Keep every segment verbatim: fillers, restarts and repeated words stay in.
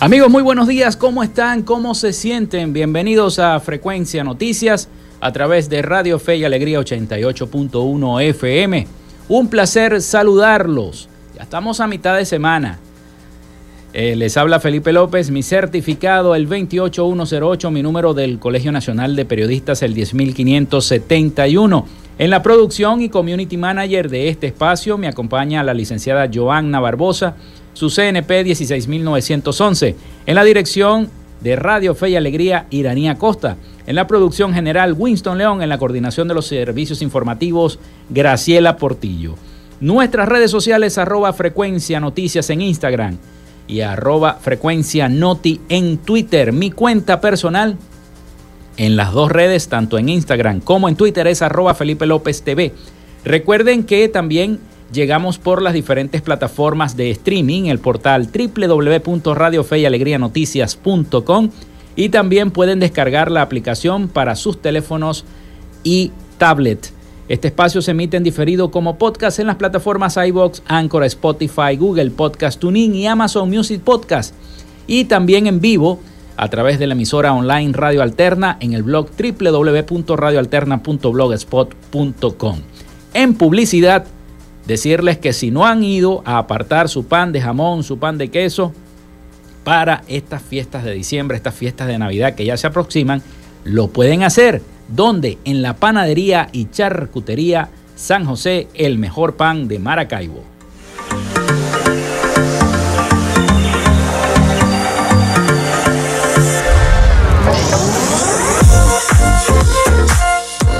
Amigos, muy buenos días. ¿Cómo están? ¿Cómo se sienten? Bienvenidos a Frecuencia Noticias a través de Radio Fe y Alegría ochenta y ocho punto uno F M. Un placer saludarlos. Ya estamos a mitad de semana. Eh, les habla Felipe López, mi certificado el veintiocho mil ciento ocho, mi número del Colegio Nacional de Periodistas el diez mil quinientos setenta y uno. En la producción y community manager de este espacio me acompaña la licenciada Joanna Barbosa, su C N P dieciséis mil novecientos once. En la dirección de Radio Fe y Alegría, Irania Acosta. En la producción general, Winston León. En la coordinación de los servicios informativos, Graciela Portillo. Nuestras redes sociales, arroba Frecuencia Noticias en Instagram y arroba Frecuencia Noti en Twitter. Mi cuenta personal en las dos redes, tanto en Instagram como en Twitter, es arroba Felipe López T V. Recuerden que también llegamos por las diferentes plataformas de streaming, el portal doble u doble u doble u punto radio fe y alegría noticias punto com, y también pueden descargar la aplicación para sus teléfonos y tablet. Este espacio se emite en diferido como podcast en las plataformas iVoox, Anchor, Spotify, Google Podcast, TuneIn y Amazon Music Podcast. Y también en vivo a través de la emisora online Radio Alterna en el blog doble u doble u doble u punto radio alterna punto blogspot punto com. En publicidad, decirles que si no han ido a apartar su pan de jamón, su pan de queso, para estas fiestas de diciembre, estas fiestas de Navidad que ya se aproximan, lo pueden hacer. ¿Dónde? En la Panadería y Charcutería San José, el mejor pan de Maracaibo.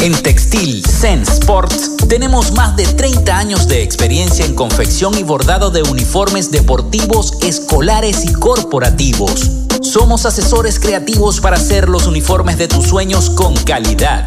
En Textil Zen Sports tenemos más de treinta años de experiencia en confección y bordado de uniformes deportivos, escolares y corporativos. Somos asesores creativos para hacer los uniformes de tus sueños con calidad.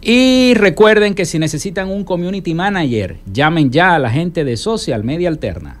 Y recuerden que si necesitan un community manager, llamen ya a la gente de Social Media Alterna.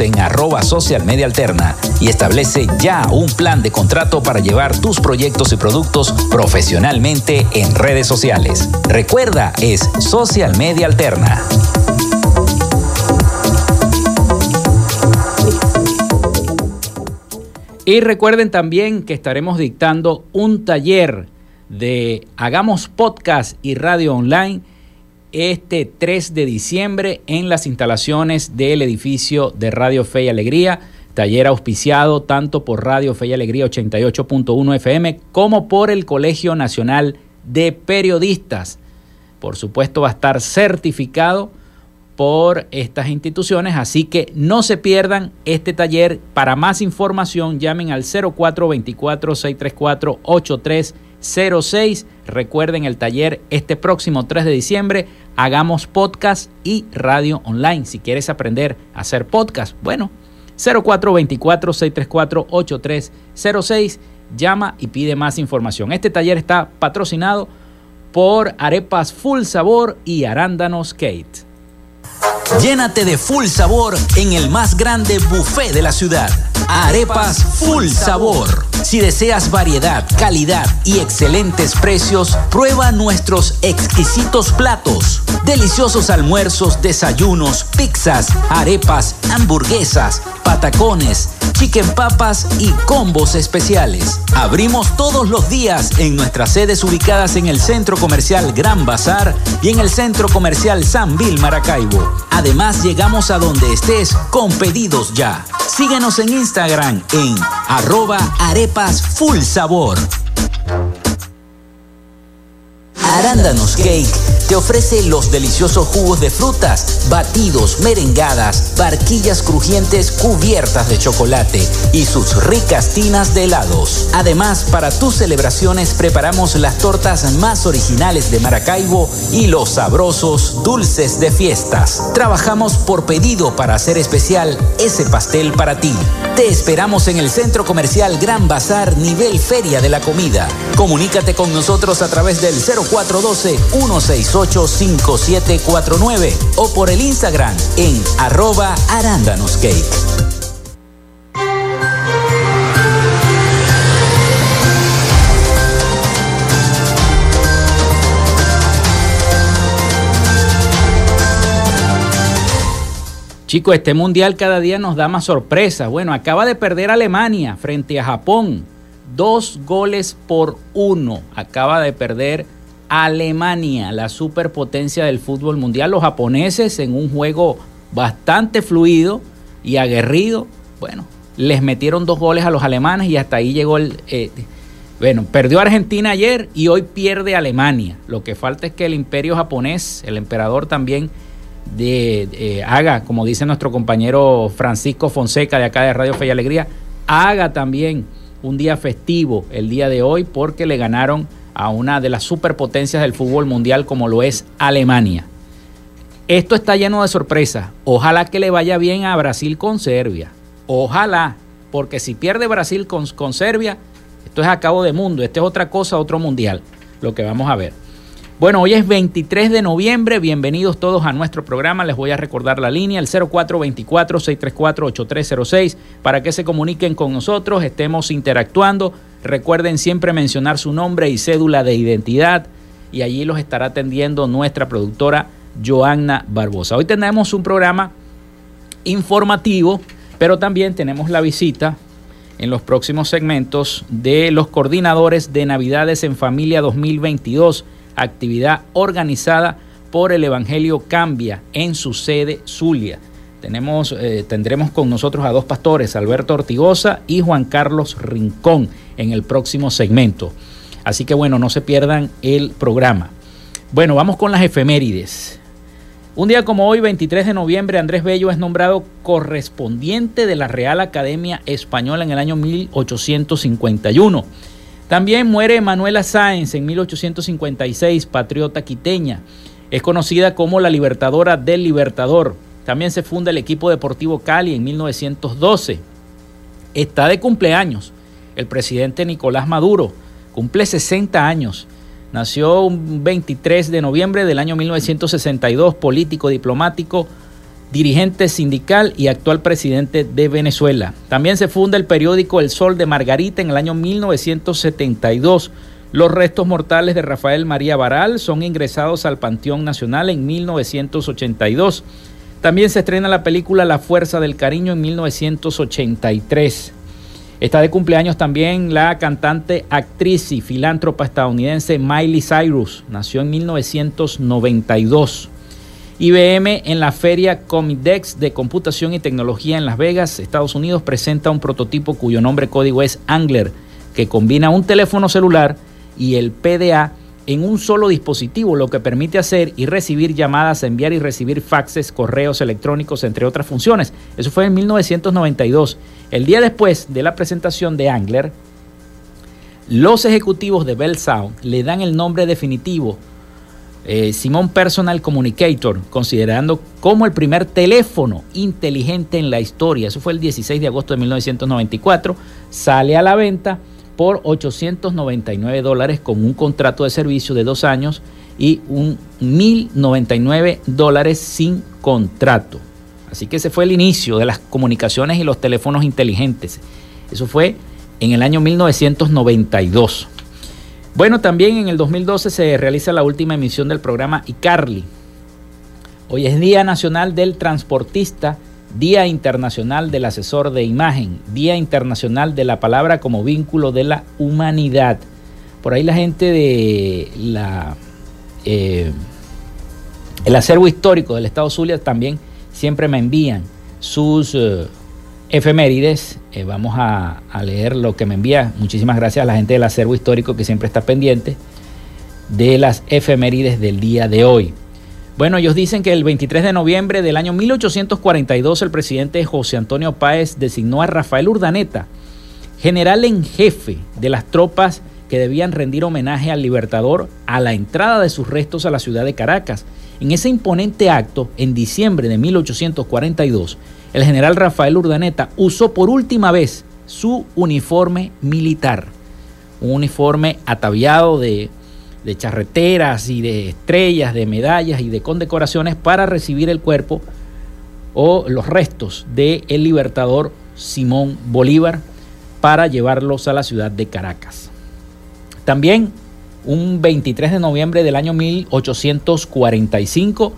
en arroba social media alterna y establece ya un plan de contrato para llevar tus proyectos y productos profesionalmente en redes sociales. Recuerda, es Social Media Alterna. Y recuerden también que estaremos dictando un taller de Hagamos Podcast y Radio Online este tres de diciembre en las instalaciones del edificio de Radio Fe y Alegría. Taller auspiciado tanto por Radio Fe y Alegría ochenta y ocho punto uno F M como por el Colegio Nacional de Periodistas. Por supuesto, va a estar certificado por estas instituciones, así que no se pierdan este taller. Para más información, llamen al cero cuatro dos cuatro, seis tres cuatro, ocho tres cero seis. Recuerden el taller este próximo tres de diciembre. Hagamos podcast y radio online. Si quieres aprender a hacer podcast, bueno, cero cuatro dos cuatro, seis tres cuatro, ocho tres cero seis. Llama y pide más información. Este taller está patrocinado por Arepas Full Sabor y Arándanos Kate. Llénate de full sabor en el más grande buffet de la ciudad. Arepas Full Sabor. Si deseas variedad, calidad y excelentes precios, prueba nuestros exquisitos platos. Deliciosos almuerzos, desayunos, pizzas, arepas, hamburguesas, patacones, chicken papas y combos especiales. Abrimos todos los días en nuestras sedes ubicadas en el Centro Comercial Gran Bazar y en el Centro Comercial San Bill Maracaibo. Además, llegamos a donde estés con pedidos ya. Síguenos en Instagram en arroba arepas full sabor. Arándanos Cake te ofrece los deliciosos jugos de frutas, batidos, merengadas, barquillas crujientes cubiertas de chocolate y sus ricas tinas de helados. Además, para tus celebraciones preparamos las tortas más originales de Maracaibo y los sabrosos dulces de fiestas. Trabajamos por pedido para hacer especial ese pastel para ti. Te esperamos en el Centro Comercial Gran Bazar, nivel Feria de la Comida. Comunícate con nosotros a través del cero cuatro uno dos, uno seis ocho, cinco siete cuatro nueve o por el Instagram en arroba arándanoscake. Chicos, este mundial cada día nos da más sorpresas. Bueno, acaba de perder Alemania frente a Japón. Dos goles por uno. Acaba de perder Alemania, la superpotencia del fútbol mundial. Los japoneses, en un juego bastante fluido y aguerrido, bueno, les metieron dos goles a los alemanes y hasta ahí llegó el... Eh, bueno, perdió Argentina ayer y hoy pierde Alemania. Lo que falta es que el imperio japonés, el emperador también, de, eh, haga, como dice nuestro compañero Francisco Fonseca de acá de Radio Fe y Alegría, haga también un día festivo el día de hoy, porque le ganaron a una de las superpotencias del fútbol mundial como lo es Alemania. Esto está lleno de sorpresas. Ojalá que le vaya bien a Brasil con Serbia. Ojalá, porque si pierde Brasil con, con Serbia, esto es acabo de mundo, esto es otra cosa, otro mundial, lo que vamos a ver. Bueno, hoy es veintitrés de noviembre, bienvenidos todos a nuestro programa. Les voy a recordar la línea, el cero cuatro dos cuatro, seis tres cuatro, ocho tres cero seis, para que se comuniquen con nosotros, estemos interactuando. Recuerden siempre mencionar su nombre y cédula de identidad, y allí los estará atendiendo nuestra productora Joanna Barbosa. Hoy tenemos un programa informativo, pero también tenemos la visita en los próximos segmentos de los coordinadores de Navidades en Familia dos mil veintidós, actividad organizada por el Evangelio Cambia en su sede Zulia. Tenemos, eh, tendremos con nosotros a dos pastores, Alberto Ortigosa y Juan Carlos Rincón, en el próximo segmento. Así que bueno, no se pierdan el programa. Bueno, vamos con las efemérides. Un día como hoy, veintitrés de noviembre, Andrés Bello es nombrado correspondiente de la Real Academia Española en el año mil ochocientos cincuenta y uno. También muere Manuela Sáenz en mil ochocientos cincuenta y seis, patriota quiteña. Es conocida como la Libertadora del Libertador. También se funda el equipo deportivo Cali en mil novecientos doce. Está de cumpleaños el presidente Nicolás Maduro. Cumple sesenta años. Nació un veintitrés de noviembre del año mil novecientos sesenta y dos, político, diplomático, dirigente sindical y actual presidente de Venezuela. También se funda el periódico El Sol de Margarita en el año mil novecientos setenta y dos. Los restos mortales de Rafael María Baral son ingresados al Panteón Nacional en mil novecientos ochenta y dos. También se estrena la película La Fuerza del Cariño en mil novecientos ochenta y tres. Está de cumpleaños también la cantante, actriz y filántropa estadounidense Miley Cyrus. Nació en mil novecientos noventa y dos. I B M en la Feria Comidex de Computación y Tecnología en Las Vegas, Estados Unidos, presenta un prototipo cuyo nombre código es Angler, que combina un teléfono celular y el P D A en un solo dispositivo, lo que permite hacer y recibir llamadas, enviar y recibir faxes, correos electrónicos, entre otras funciones. Eso fue en mil novecientos noventa y dos. El día después de la presentación de Angler, los ejecutivos de Bell Sound le dan el nombre definitivo, Eh, Simón Personal Communicator, considerando como el primer teléfono inteligente en la historia. Eso fue el dieciséis de agosto de mil novecientos noventa y cuatro. Sale a la venta por ochocientos noventa y nueve dólares con un contrato de servicio de dos años y un mil noventa y nueve dólares sin contrato. Así que ese fue el inicio de las comunicaciones y los teléfonos inteligentes. Eso fue en el año mil novecientos noventa y dos. Bueno, también en el dos mil doce se realiza la última emisión del programa Icarly. Hoy es Día Nacional del Transportista, Día Internacional del Asesor de Imagen, Día Internacional de la Palabra como Vínculo de la Humanidad. Por ahí la gente de la eh, el acervo histórico del Estado Zulia también siempre me envían sus eh, efemérides. Eh, vamos a, a leer lo que me envía. Muchísimas gracias a la gente del acervo histórico que siempre está pendiente de las efemérides del día de hoy. Bueno, ellos dicen que el veintitrés de noviembre del año mil ochocientos cuarenta y dos el presidente José Antonio Páez designó a Rafael Urdaneta general en jefe de las tropas que debían rendir homenaje al libertador a la entrada de sus restos a la ciudad de Caracas. En ese imponente acto, en diciembre de mil ochocientos cuarenta y dos, el general Rafael Urdaneta usó por última vez su uniforme militar, un uniforme ataviado de, de charreteras y de estrellas, de medallas y de condecoraciones para recibir el cuerpo o los restos del libertador Simón Bolívar para llevarlos a la ciudad de Caracas. También, un veintitrés de noviembre del año mil ochocientos cuarenta y cinco,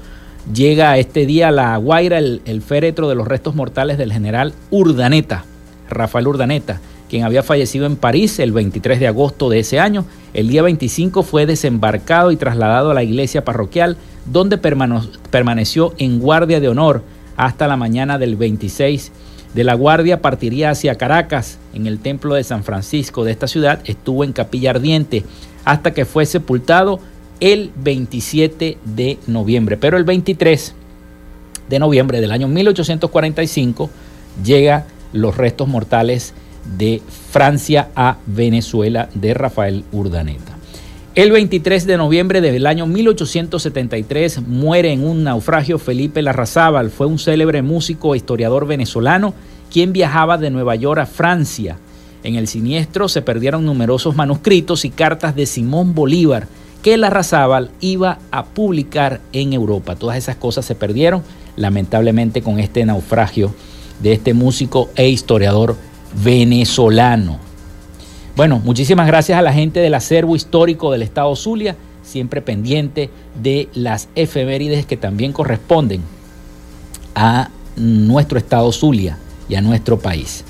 llega a este día a La Guaira el, el féretro de los restos mortales del general Urdaneta, Rafael Urdaneta, quien había fallecido en París el veintitrés de agosto de ese año. El día veinticinco fue desembarcado y trasladado a la iglesia parroquial, donde permano, permaneció en guardia de honor hasta la mañana del veintiséis. De la guardia partiría hacia Caracas. En el templo de San Francisco de esta ciudad estuvo en capilla ardiente hasta que fue sepultado el veintisiete de noviembre. Pero el veintitrés de noviembre del año mil ochocientos cuarenta y cinco llega los restos mortales de Francia a Venezuela de Rafael Urdaneta. El veintitrés de noviembre del año mil ochocientos setenta y tres muere en un naufragio Felipe Larrazábal. Fue un célebre músico e historiador venezolano quien viajaba de Nueva York a Francia. En el siniestro se perdieron numerosos manuscritos y cartas de Simón Bolívar que Larrazábal iba a publicar en Europa. Todas esas cosas se perdieron, lamentablemente, con este naufragio de este músico e historiador venezolano. Bueno, muchísimas gracias a la gente del acervo histórico del Estado Zulia, siempre pendiente de las efemérides que también corresponden a nuestro Estado Zulia y a nuestro país.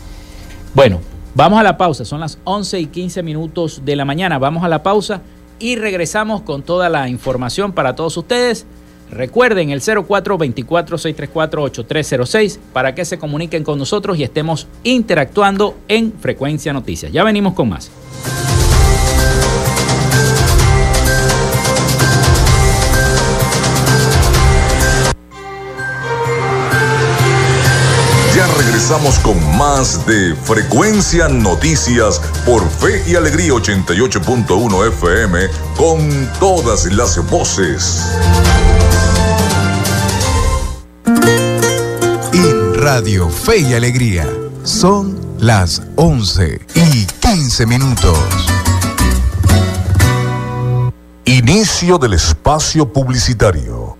Bueno, vamos a la pausa, son las once y quince minutos de la mañana, vamos a la pausa y regresamos con toda la información para todos ustedes. Recuerden el cero cuatro dos cuatro, seis tres cuatro, ocho tres cero seis para que se comuniquen con nosotros y estemos interactuando en Frecuencia Noticias. Ya venimos con más. Ya regresamos con más de Frecuencia Noticias por Fe y Alegría ochenta y ocho punto uno F M con todas las voces. Radio Fe y Alegría. Son las once y quince. quince minutos. Inicio del espacio publicitario.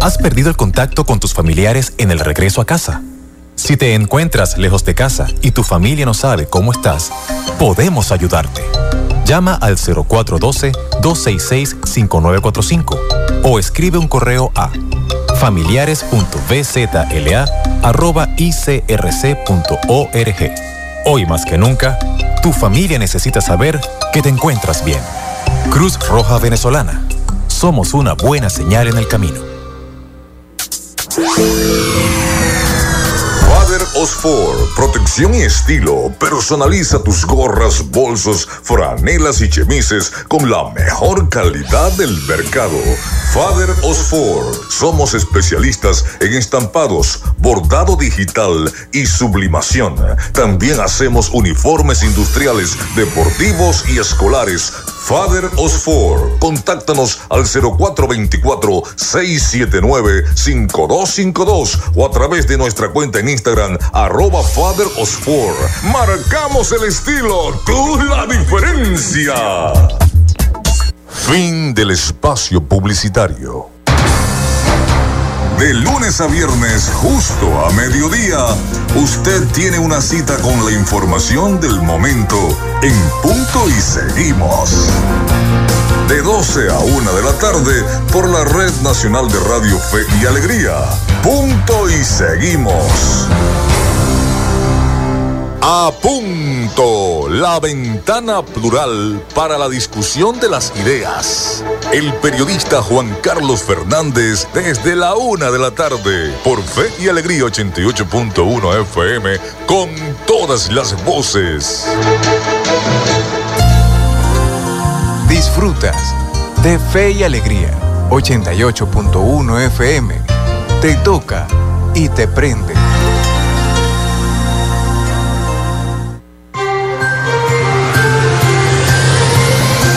¿Has perdido el contacto con tus familiares en el regreso a casa? Si te encuentras lejos de casa y tu familia no sabe cómo estás, podemos ayudarte. Llama al cero cuatro uno dos, dos seis seis, cinco nueve cuatro cinco o escribe un correo a familiares punto b z l a arroba i c r c punto org. Hoy más que nunca, tu familia necesita saber que te encuentras bien. Cruz Roja Venezolana. Somos una buena señal en el camino. Father Osfor, protección y estilo. Personaliza tus gorras, bolsos, franelas y chemises con la mejor calidad del mercado. Father Osfor, somos especialistas en estampados, bordado digital y sublimación. También hacemos uniformes industriales, deportivos y escolares. Father Osfor, contáctanos al cero cuatro dos cuatro, seis siete nueve, cinco dos cinco dos o a través de nuestra cuenta en Instagram, arroba Father Osfor. Marcamos el estilo, tú la diferencia. Fin del espacio publicitario. De lunes a viernes, justo a mediodía, usted tiene una cita con la información del momento en Punto y Seguimos. De doce a una de la tarde, por la Red Nacional de Radio Fe y Alegría. Punto y Seguimos. A punto, la ventana plural para la discusión de las ideas. El periodista Juan Carlos Fernández desde la una de la tarde por Fe y Alegría ochenta y ocho punto uno F M con todas las voces. Disfrutas de Fe y Alegría ochenta y ocho punto uno F M. Te toca y te prende.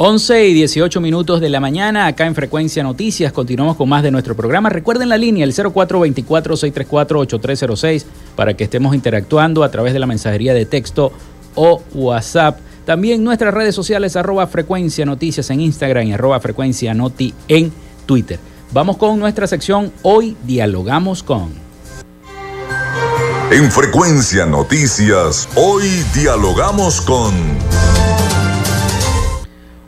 once y dieciocho minutos de la mañana, acá en Frecuencia Noticias. Continuamos con más de nuestro programa. Recuerden la línea, el cero cuatro dos cuatro, seis tres cuatro, ocho tres cero seis, para que estemos interactuando a través de la mensajería de texto o WhatsApp. También nuestras redes sociales, arroba Frecuencia Noticias en Instagram y arroba Frecuencia Noti en Twitter. Vamos con nuestra sección Hoy Dialogamos con... En Frecuencia Noticias, hoy dialogamos con...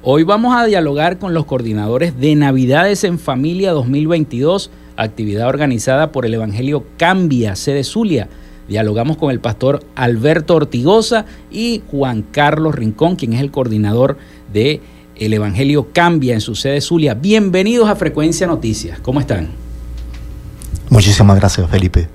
Hoy vamos a dialogar con los coordinadores de Navidades en Familia dos mil veintidós, actividad organizada por el Evangelio Cambia, sede Zulia. Dialogamos con el pastor Alberto Ortigosa y Juan Carlos Rincón, quien es el coordinador de el Evangelio Cambia en su sede Zulia. Bienvenidos a Frecuencia Noticias. ¿Cómo están? Muchísimas gracias, Felipe.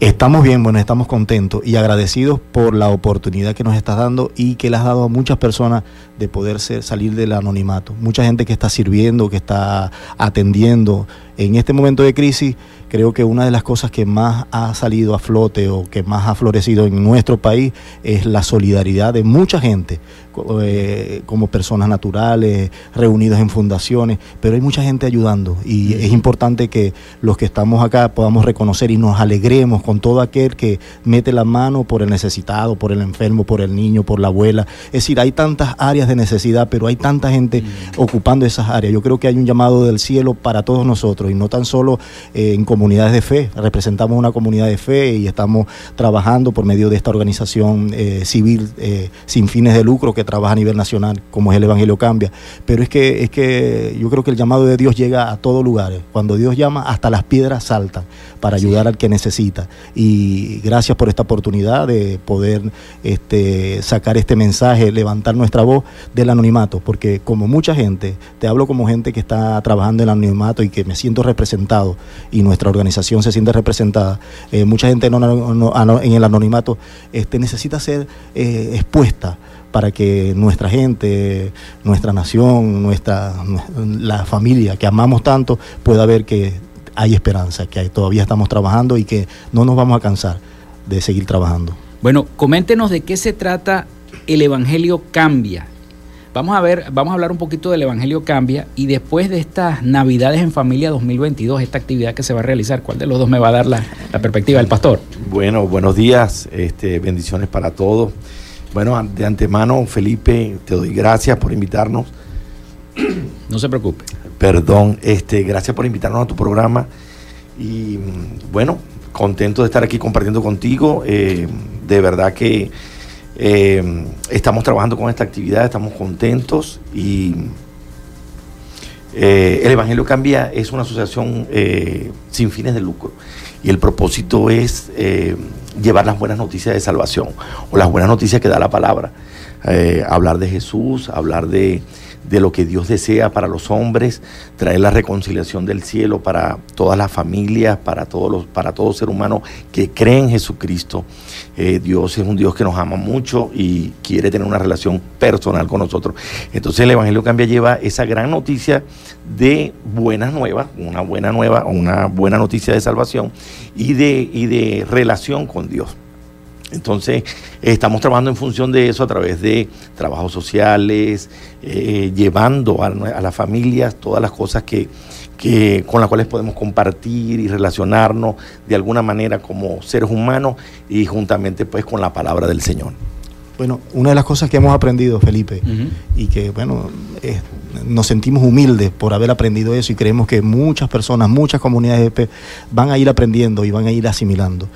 Estamos bien, bueno, estamos contentos y agradecidos por la oportunidad que nos estás dando y que le has dado a muchas personas de poder ser, salir del anonimato. Mucha gente que está sirviendo, que está atendiendo. En este momento de crisis, creo que una de las cosas que más ha salido a flote o que más ha florecido en nuestro país es la solidaridad de mucha gente, eh, como personas naturales, reunidas en fundaciones, pero hay mucha gente ayudando y sí. Es importante que los que estamos acá podamos reconocer y nos alegremos con todo aquel que mete la mano por el necesitado, por el enfermo, por el niño, por la abuela. Es decir, hay tantas áreas de necesidad, pero hay tanta gente sí. ocupando esas áreas. Yo creo que hay un llamado del cielo para todos nosotros y no tan solo eh, en comunidades de fe. Representamos una comunidad de fe y estamos trabajando por medio de esta organización eh, civil eh, sin fines de lucro que trabaja a nivel nacional, como es el Evangelio Cambia. Pero es que, es que yo creo que el llamado de Dios llega a todos lugares. Cuando Dios llama, hasta las piedras saltan para ayudar sí. al que necesita. Y gracias por esta oportunidad de poder este, sacar este mensaje, levantar nuestra voz del anonimato, porque como mucha gente, te hablo como gente que está trabajando en el anonimato y que me siento representado y nuestra organización se siente representada. Eh, mucha gente no, no, no, en el anonimato este, necesita ser eh, expuesta para que nuestra gente, nuestra nación, nuestra la familia que amamos tanto pueda ver que hay esperanza, que hay, todavía estamos trabajando y que no nos vamos a cansar de seguir trabajando. Bueno, coméntenos de qué se trata el Evangelio Cambia. Vamos a ver, vamos a hablar un poquito del Evangelio Cambia y después de estas Navidades en Familia dos mil veintidós, esta actividad que se va a realizar, ¿cuál de los dos me va a dar la, la perspectiva del pastor? Bueno, buenos días, este, bendiciones para todos. Bueno, de antemano, Felipe, te doy gracias por invitarnos. No se preocupe. Perdón, este, gracias por invitarnos a tu programa y bueno, contento de estar aquí compartiendo contigo, eh, de verdad que Eh, estamos trabajando con esta actividad, estamos contentos y eh, el Evangelio Cambia es una asociación eh, sin fines de lucro y el propósito es eh, llevar las buenas noticias de salvación o las buenas noticias que da la palabra, eh, hablar de Jesús, hablar de, de lo que Dios desea para los hombres, traer la reconciliación del cielo para todas las familias, para todos los, para todo ser humano que cree en Jesucristo. Eh, Dios es un Dios que nos ama mucho y quiere tener una relación personal con nosotros. Entonces el Evangelio Cambia lleva esa gran noticia de buenas nuevas, una buena nueva, una buena noticia de salvación y de, y de relación con Dios. Entonces, estamos trabajando en función de eso a través de trabajos sociales, eh, llevando a, a las familias todas las cosas que, que, con las cuales podemos compartir y relacionarnos de alguna manera como seres humanos y juntamente pues con la palabra del Señor. Bueno, una de las cosas que hemos aprendido, Felipe, uh-huh. y que bueno, eh, nos sentimos humildes por haber aprendido eso y creemos que muchas personas, muchas comunidades van a ir aprendiendo y van a ir asimilando,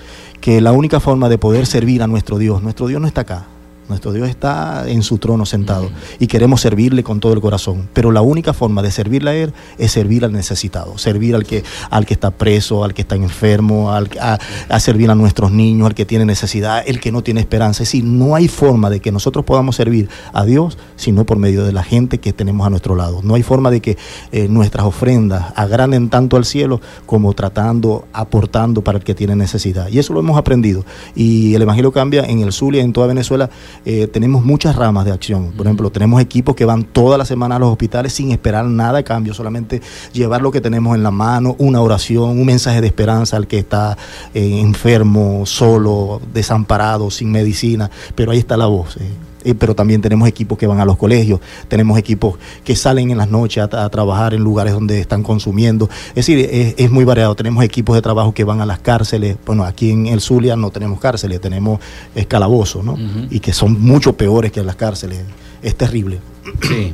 que la única forma de poder servir a nuestro Dios, nuestro Dios no está acá, nuestro Dios está en su trono sentado uh-huh. y queremos servirle con todo el corazón, pero la única forma de servirle a Él es servir al necesitado, servir al que, al que está preso, al que está enfermo, al, a, a servir a nuestros niños, al que tiene necesidad, el que no tiene esperanza. Es decir, no hay forma de que nosotros podamos servir a Dios sino por medio de la gente que tenemos a nuestro lado. No hay forma de que eh, nuestras ofrendas agranden tanto al cielo como tratando, aportando para el que tiene necesidad. Y eso lo hemos aprendido. Y el Evangelio Cambia en el Zulia, en toda Venezuela. Eh, tenemos muchas ramas de acción. Por ejemplo, tenemos equipos que van toda la semana a los hospitales sin esperar nada a cambio, solamente llevar lo que tenemos en la mano, una oración, un mensaje de esperanza al que está eh, enfermo, solo, desamparado, sin medicina, pero ahí está la voz. eh. Eh, pero también tenemos equipos que van a los colegios, tenemos equipos que salen en las noches a, a trabajar en lugares donde están consumiendo. Es decir, es, es muy variado. Tenemos equipos de trabajo que van a las cárceles. Bueno, aquí en el Zulia no tenemos cárceles, tenemos calabozos, ¿no? Uh-huh. Y que son mucho peores que las cárceles. Es terrible. Sí.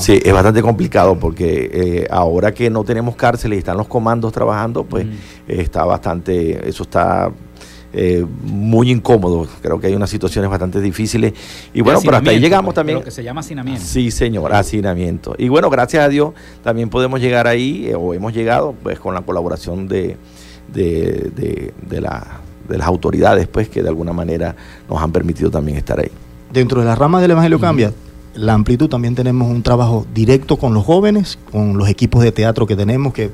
Sí, es bastante complicado porque eh, ahora que no tenemos cárceles y están los comandos trabajando, pues uh-huh. eh, está bastante, eso está... Eh, muy incómodo, creo que hay unas situaciones bastante difíciles y bueno, pero hasta ahí llegamos también. Lo que se llama hacinamiento. Sí, señor, hacinamiento. Y bueno, gracias a Dios también podemos llegar ahí, eh, o hemos llegado pues con la colaboración de, de, de, de, la, de las autoridades pues que de alguna manera nos han permitido también estar ahí. Dentro de las ramas del Evangelio Cambia, la amplitud, también tenemos un trabajo directo con los jóvenes, con los equipos de teatro que tenemos que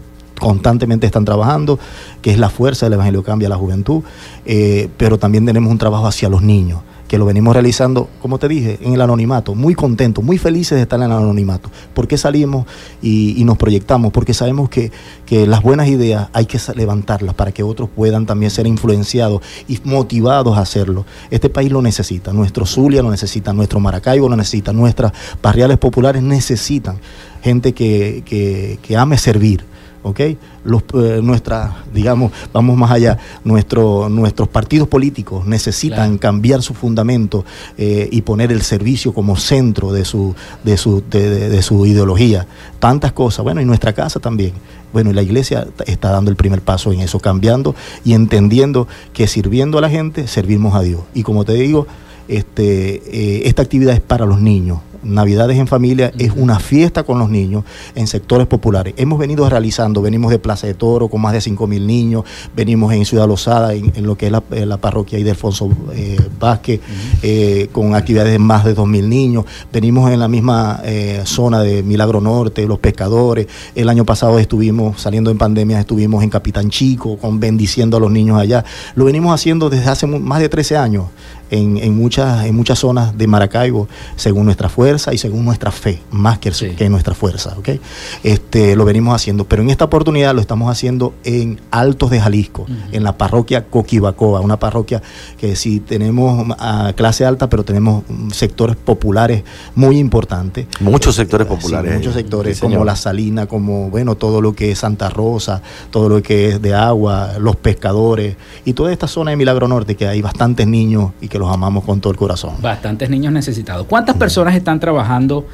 constantemente están trabajando, que es la fuerza del Evangelio Cambia, la juventud, eh, pero también tenemos un trabajo hacia los niños, que lo venimos realizando, como te dije, en el anonimato, muy contentos, muy felices de estar en el anonimato. ¿Por qué salimos y, y nos proyectamos? Porque sabemos que, que las buenas ideas hay que levantarlas para que otros puedan también ser influenciados y motivados a hacerlo. Este país lo necesita, nuestro Zulia lo necesita, nuestro Maracaibo lo necesita, nuestras barriales populares necesitan gente que, que, que ame servir. Okay. Los, eh, nuestra, digamos, vamos más allá, Nuestro, nuestros partidos políticos necesitan claro. cambiar su fundamento eh, y poner el servicio como centro de su, de, su, de, de, de su ideología. Tantas cosas, bueno, y nuestra casa también. Bueno, y la iglesia está dando el primer paso en eso, cambiando y entendiendo que sirviendo a la gente, servimos a Dios. Y como te digo, este, eh, esta actividad es para los niños. Navidades en Familia es una fiesta con los niños en sectores populares. Hemos venido realizando, venimos de Plaza de Toro con más de cinco mil niños, venimos en Ciudad Lozada, en, en lo que es la, la parroquia de Alfonso eh, Vázquez, eh, con actividades de más de dos mil niños. Venimos en la misma eh, zona de Milagro Norte, Los Pescadores. El año pasado estuvimos, saliendo en pandemia, estuvimos en Capitán Chico, con bendiciendo a los niños allá. Lo venimos haciendo desde hace más de trece años. en, en, muchas, en muchas zonas de Maracaibo, según nuestra fuerza y según nuestra fe, más que, el, sí. que nuestra fuerza, ¿okay? Este, lo venimos haciendo, pero en esta oportunidad lo estamos haciendo en Altos de Jalisco, uh-huh. en la parroquia Coquibacoa, una parroquia que sí tenemos a clase alta, pero tenemos sectores populares muy importantes. Muchos sectores eh, populares. Sí, muchos sectores, sí, como La Salina, como, bueno, todo lo que es Santa Rosa, todo lo que es de agua, los pescadores, y toda esta zona de Milagro Norte, que hay bastantes niños y que los amamos con todo el corazón. Bastantes niños necesitados. ¿Cuántas personas están trabajando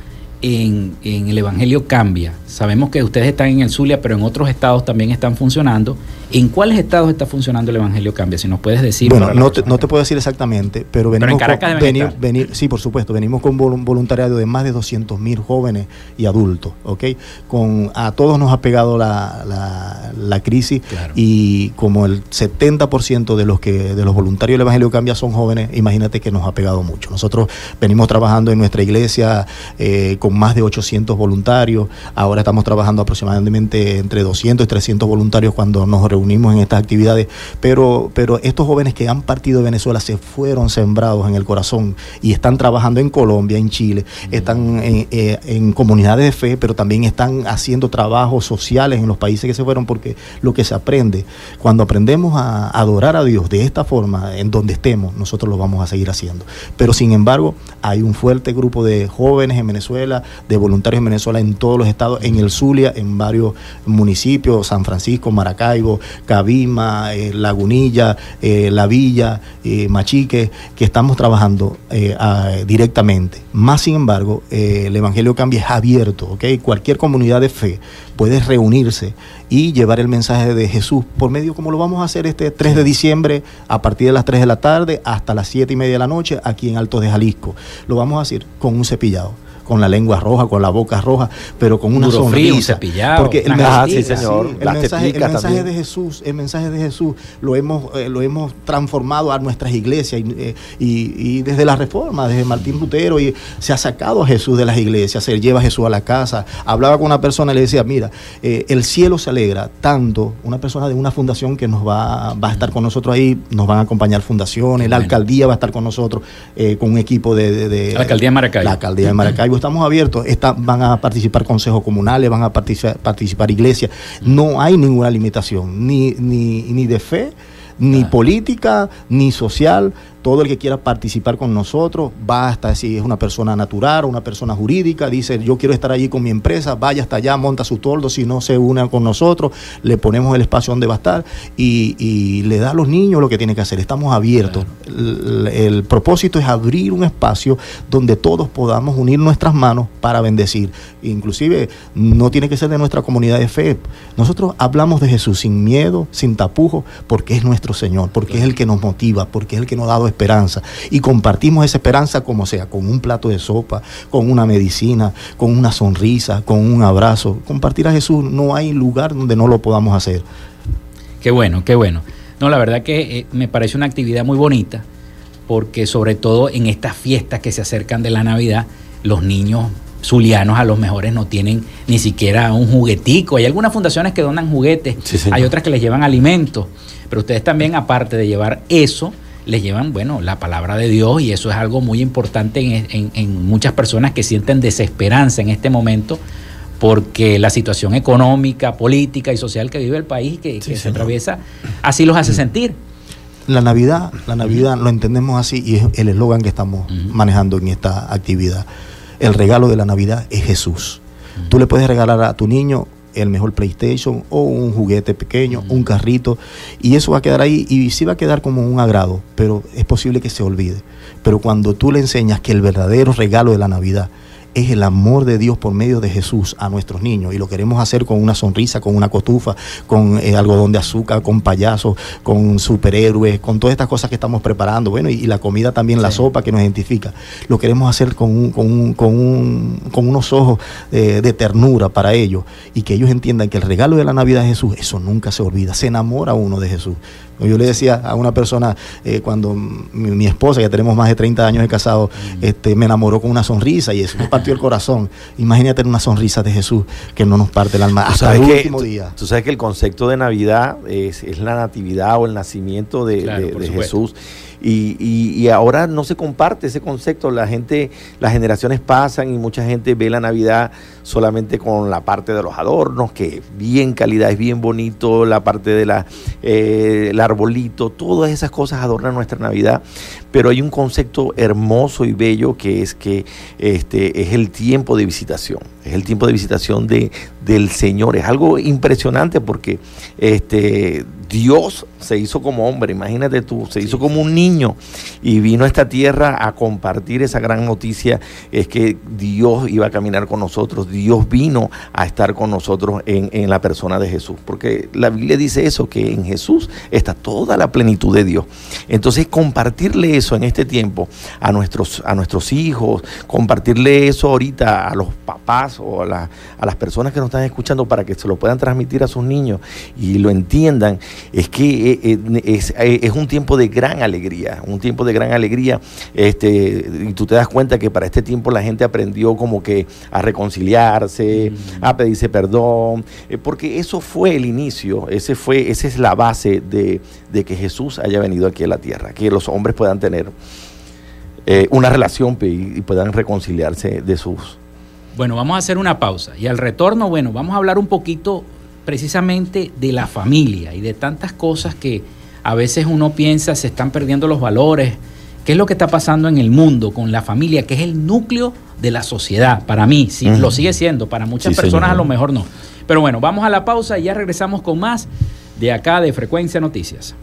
en, en el Evangelio Cambia? Sabemos que ustedes están en el Zulia, pero en otros estados también están funcionando. ¿En cuáles estados está funcionando el Evangelio Cambia? Si nos puedes decir. Bueno, no te, no te puedo decir exactamente, pero venimos pero en Caracas con, venir, venir, sí, por supuesto, venimos con un voluntariado de más de doscientos mil jóvenes y adultos, ¿ok? Con, a todos nos ha pegado la, la, la crisis, claro. Y como el setenta por ciento de los, que, de los voluntarios del Evangelio Cambia son jóvenes, imagínate que nos ha pegado mucho. Nosotros venimos trabajando en nuestra iglesia eh, con más de ochocientos voluntarios, ahora estamos trabajando aproximadamente entre doscientos y trescientos voluntarios cuando nos reunimos unimos en estas actividades, pero, pero estos jóvenes que han partido de Venezuela se fueron sembrados en el corazón y están trabajando en Colombia, en Chile, están en, eh, en comunidades de fe, pero también están haciendo trabajos sociales en los países que se fueron, porque lo que se aprende, cuando aprendemos a adorar a Dios de esta forma, en donde estemos, nosotros lo vamos a seguir haciendo. Pero sin embargo, hay un fuerte grupo de jóvenes en Venezuela, de voluntarios en Venezuela, en todos los estados, en el Zulia, en varios municipios, San Francisco, Maracaibo, Cabima, eh, Lagunilla, eh, La Villa, eh, Machique, que estamos trabajando eh, a, directamente. Más sin embargo, eh, el Evangelio Cambia es abierto, ¿okay? Cualquier comunidad de fe puede reunirse y llevar el mensaje de Jesús por medio, como lo vamos a hacer este tres de diciembre, a partir de las tres de la tarde hasta las siete y media de la noche, aquí en Altos de Jalisco. Lo vamos a hacer con un cepillado, con la lengua roja, con la boca roja, pero con una Duro sonrisa, frío, cepillado, porque el mensaje, sí, señor, sí, el mensaje, el mensaje de Jesús, el mensaje de Jesús lo hemos eh, lo hemos transformado a nuestras iglesias y, eh, y, y desde la Reforma, desde Martín Lutero, y se ha sacado a Jesús de las iglesias, se lleva a Jesús a la casa. Hablaba con una persona y le decía, mira, eh, el cielo se alegra tanto, una persona de una fundación que nos va, va a estar con nosotros ahí, nos van a acompañar fundaciones, la alcaldía va a estar con nosotros, eh, con un equipo de, de, de la alcaldía de Maracaibo, la alcaldía de Maracaibo. Estamos abiertos, está, van a participar consejos comunales, van a participar, participar iglesias. No hay ninguna limitación, ni, ni, ni de fe, ni ah. política, ni social. Todo el que quiera participar con nosotros, basta si es una persona natural o una persona jurídica, dice yo quiero estar allí con mi empresa, vaya hasta allá, monta su toldo, si no se une con nosotros, le ponemos el espacio donde va a estar y, y le da a los niños lo que tiene que hacer. Estamos abiertos. Claro. El, el propósito es abrir un espacio donde todos podamos unir nuestras manos para bendecir. Inclusive no tiene que ser de nuestra comunidad de fe. Nosotros hablamos de Jesús sin miedo, sin tapujos, porque es nuestro Señor, porque claro. es el que nos motiva, porque es el que nos da esperanza, y compartimos esa esperanza como sea, con un plato de sopa, con una medicina, con una sonrisa, con un abrazo. Compartir a Jesús, no hay lugar donde no lo podamos hacer. Qué bueno, qué bueno. No, la verdad que eh, me parece una actividad muy bonita, porque sobre todo en estas fiestas que se acercan de la Navidad, los niños zulianos a los mejores no tienen ni siquiera un juguetico. Hay algunas fundaciones que donan juguetes, sí, hay otras que les llevan alimentos, pero ustedes también, aparte de llevar eso, les llevan, bueno, la palabra de Dios, y eso es algo muy importante en, en, en muchas personas que sienten desesperanza en este momento, porque la situación económica, política y social que vive el país, que, sí, que se atraviesa, así los hace sentir. La Navidad, la Navidad lo entendemos así, y es el eslogan que estamos uh-huh. manejando en esta actividad. El regalo de la Navidad es Jesús. Uh-huh. Tú le puedes regalar a tu niño el mejor PlayStation o un juguete pequeño, uh-huh. un carrito, y eso va a quedar ahí y sí va a quedar como un agrado, pero es posible que se olvide. Pero cuando tú le enseñas que el verdadero regalo de la Navidad es el amor de Dios por medio de Jesús a nuestros niños, y lo queremos hacer con una sonrisa, con una cotufa, con eh, algodón de azúcar, con payasos, con superhéroes, con todas estas cosas que estamos preparando, bueno, y, y la comida también, sí. la sopa que nos identifica, lo queremos hacer con, un, con, un, con, un, con unos ojos eh, de ternura para ellos, y que ellos entiendan que el regalo de la Navidad es Jesús. Eso nunca se olvida, se enamora uno de Jesús. Yo le decía a una persona, eh, cuando mi, mi esposa, ya tenemos más de treinta años de casado, mm. este, me enamoró con una sonrisa, y eso me partió el corazón. Imagínate una sonrisa de Jesús que no nos parte el alma hasta el último día. Tú sabes que el concepto de Navidad es, es la natividad o el nacimiento de, claro, de, de Jesús. y, y, y ahora no se comparte ese concepto. La gente, las generaciones pasan y mucha gente ve la Navidad solamente con la parte de los adornos, que bien calidad, es bien bonito, la parte de la eh, el arbolito, todas esas cosas adornan nuestra Navidad, pero hay un concepto hermoso y bello que es que este es el tiempo de visitación, es el tiempo de visitación de, del Señor. Es algo impresionante porque este Dios se hizo como hombre, imagínate tú, se hizo como un niño y vino a esta tierra a compartir esa gran noticia, es que Dios iba a caminar con nosotros, Dios vino a estar con nosotros en, en la persona de Jesús, porque la Biblia dice eso, que en Jesús está toda la plenitud de Dios. Entonces compartirle eso en este tiempo a nuestros, a nuestros hijos, compartirle eso ahorita a los papás o a, la, a las personas que nos están escuchando para que se lo puedan transmitir a sus niños y lo entiendan, es que es, es un tiempo de gran alegría, un tiempo de gran alegría, este, y tú te das cuenta que para este tiempo la gente aprendió como que a reconciliarse, mm. a pedirse perdón, porque eso fue el inicio, ese fue, esa es la base de, de que Jesús haya venido aquí a la tierra, que los hombres puedan tener eh, una relación y, y puedan reconciliarse de sus... Bueno, vamos a hacer una pausa y al retorno, bueno, vamos a hablar un poquito precisamente de la familia y de tantas cosas que a veces uno piensa se están perdiendo los valores. ¿Qué es lo que está pasando en el mundo con la familia, que es el núcleo de la sociedad? Para mí, sí, uh-huh. lo sigue siendo, para muchas sí, personas señor. A lo mejor no. Pero bueno, vamos a la pausa y ya regresamos con más de acá de Frecuencia Noticias.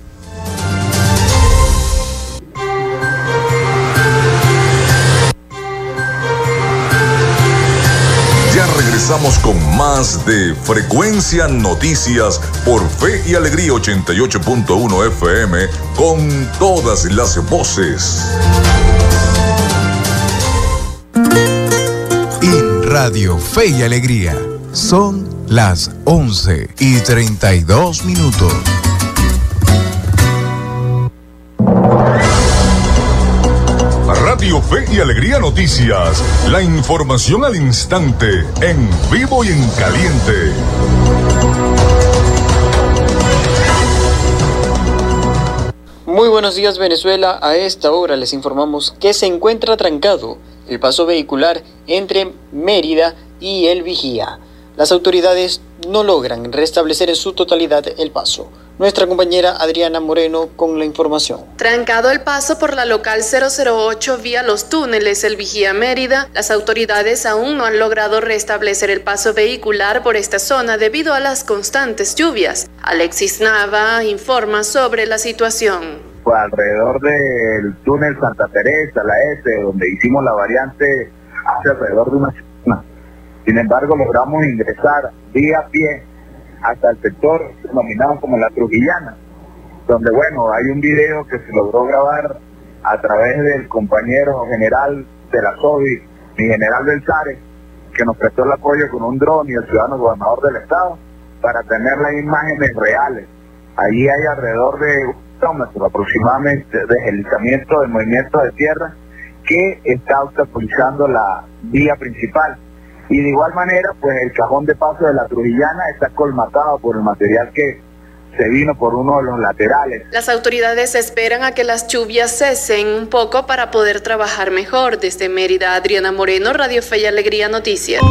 Estamos con más de Frecuencia Noticias por Fe y Alegría ochenta y ocho punto uno F M con todas las voces. En Radio Fe y Alegría son las once y treinta y dos minutos. Radio Fe y Alegría Noticias, la información al instante, en vivo y en caliente. Muy buenos días, Venezuela. A esta hora les informamos que se encuentra trancado el paso vehicular entre Mérida y El Vigía. Las autoridades no logran restablecer en su totalidad el paso. Nuestra compañera Adriana Moreno con la información. Trancado el paso por la local cero cero ocho vía Los Túneles, El Vigía Mérida, las autoridades aún no han logrado restablecer el paso vehicular por esta zona debido a las constantes lluvias. Alexis Nava informa sobre la situación. Alrededor del túnel Santa Teresa, la S, donde hicimos la variante hace alrededor de una semana. Sin embargo, logramos ingresar día a pie hasta el sector denominado como la Trujillana, donde bueno, hay un video que se logró grabar a través del compañero general de la COVID, mi general del SARE, que nos prestó el apoyo con un dron y el ciudadano gobernador del estado, para tener las imágenes reales. Allí hay alrededor de un kilómetro aproximadamente de deslizamiento del movimiento de tierra que está obstaculizando la vía principal. Y de igual manera, pues el cajón de paso de la Trujillana está colmatado por el material que se vino por uno de los laterales. Las autoridades esperan a que las lluvias cesen un poco para poder trabajar mejor. Desde Mérida, Adriana Moreno, Radio Fe y Alegría Noticias.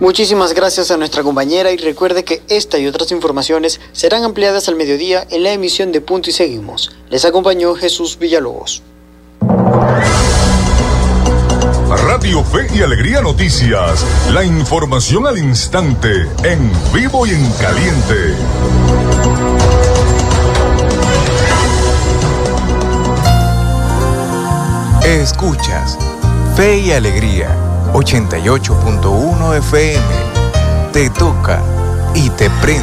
Muchísimas gracias a nuestra compañera y recuerde que esta y otras informaciones serán ampliadas al mediodía en la emisión de Punto y Seguimos. Les acompañó Jesús Villalobos. Radio Fe y Alegría Noticias, la información al instante, en vivo y en caliente. Escuchas Fe y Alegría ochenta y ocho punto uno F M. Te toca y te prende.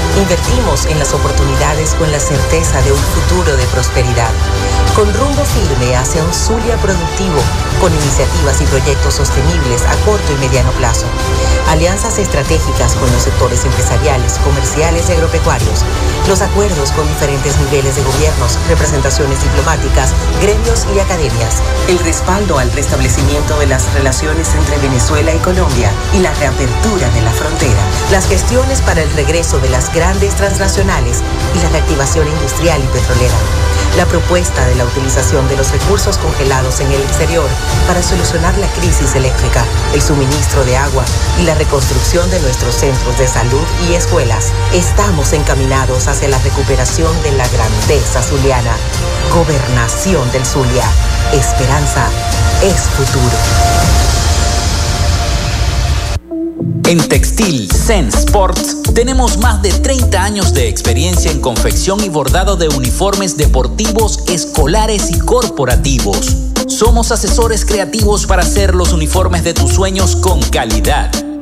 invertimos en las oportunidades con la certeza de un futuro de prosperidad. Con rumbo firme hacia un Zulia productivo, con iniciativas y proyectos sostenibles a corto y mediano plazo. Alianzas estratégicas con los sectores empresariales, comerciales y agropecuarios. Los acuerdos con diferentes niveles de gobiernos, representaciones diplomáticas, gremios y academias. El respaldo al restablecimiento de las relaciones entre Venezuela y Colombia y la reapertura de la frontera. Las gestiones para el regreso de las grandes transnacionales y la reactivación industrial y petrolera. La propuesta de la utilización de los recursos congelados en el exterior para solucionar la crisis eléctrica, el suministro de agua y la reconstrucción de nuestros centros de salud y escuelas. Estamos encaminados hacia la recuperación de la grandeza zuliana. Gobernación del Zulia. Esperanza es futuro. En Textil Zen Sports tenemos más de treinta años de experiencia en confección y bordado de uniformes deportivos, escolares y corporativos. Somos asesores creativos para hacer los uniformes de tus sueños con calidad.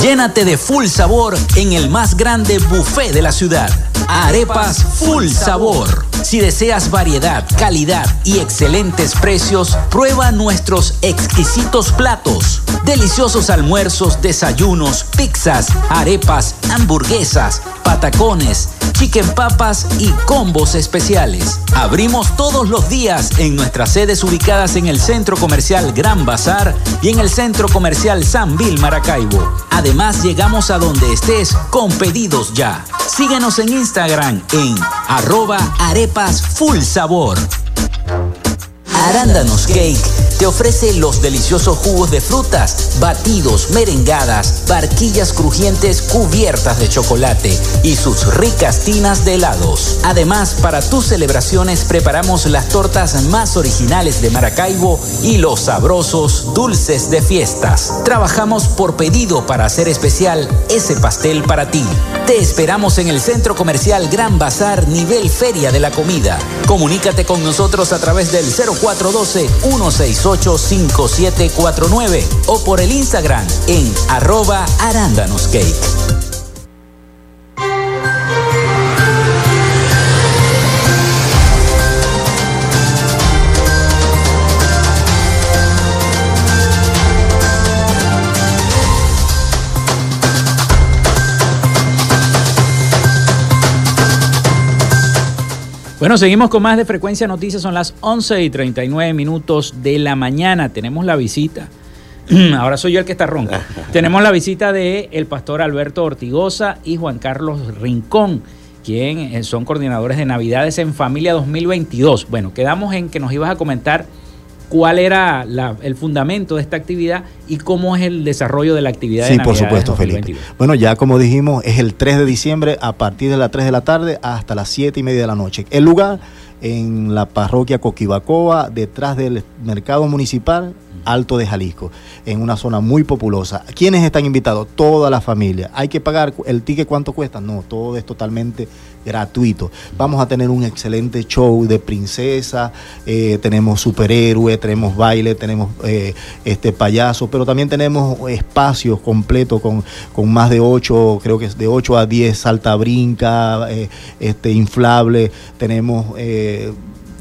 Llénate de full sabor en el más grande buffet de la ciudad. Arepas Full Sabor. Si deseas variedad, calidad y excelentes precios, prueba nuestros exquisitos platos. Deliciosos almuerzos, desayunos, pizzas, arepas, hamburguesas, patacones, chicken papas y combos especiales. Abrimos todos los días en nuestras sedes ubicadas en el Centro Comercial Gran Bazar y en el Centro Comercial San Vil Maracaibo. Además, llegamos a donde estés con pedidos ya. Síguenos en Instagram en arroba arepas full sabor. Arándanos Kate te ofrece los deliciosos jugos de frutas, batidos, merengadas, barquillas crujientes cubiertas de chocolate y sus ricas tinas de helados. Además, para tus celebraciones preparamos las tortas más originales de Maracaibo y los sabrosos dulces de fiestas. Trabajamos por pedido para hacer especial ese pastel para ti. Te esperamos en el Centro Comercial Gran Bazar, nivel Feria de la Comida. Comunícate con nosotros a través del cero cuatro uno dos, uno seis ocho, cinco siete cuatro nueve o por el Instagram en arroba Arándanos Cake. Bueno, seguimos con más de Frecuencia Noticias, son las once y treinta y nueve minutos de la mañana. Tenemos la visita, ahora soy yo el que está ronco, tenemos la visita de el pastor Alberto Ortigosa y Juan Carlos Rincón, quienes son coordinadores de Navidades en Familia dos mil veintidós. Bueno, quedamos en que nos ibas a comentar cuál era la, el fundamento de esta actividad y cómo es el desarrollo de la actividad. Sí, de Navidades, por supuesto, Felipe. Bueno, ya como dijimos, es el tres de diciembre a partir de las tres de la tarde hasta las siete y media de la noche. El lugar en la parroquia Coquibacoa, detrás del mercado municipal Alto de Jalisco, en una zona muy populosa. ¿Quiénes están invitados? Toda la familia. ¿Hay que pagar el ticket? ¿Cuánto cuesta? No, todo es totalmente gratuito. Vamos a tener un excelente show de princesa, eh, tenemos superhéroe, tenemos baile, tenemos eh, este payaso, pero también tenemos espacios completos con, con más de ocho, creo que es de ocho a diez saltabrinca, eh, este, inflable, tenemos eh,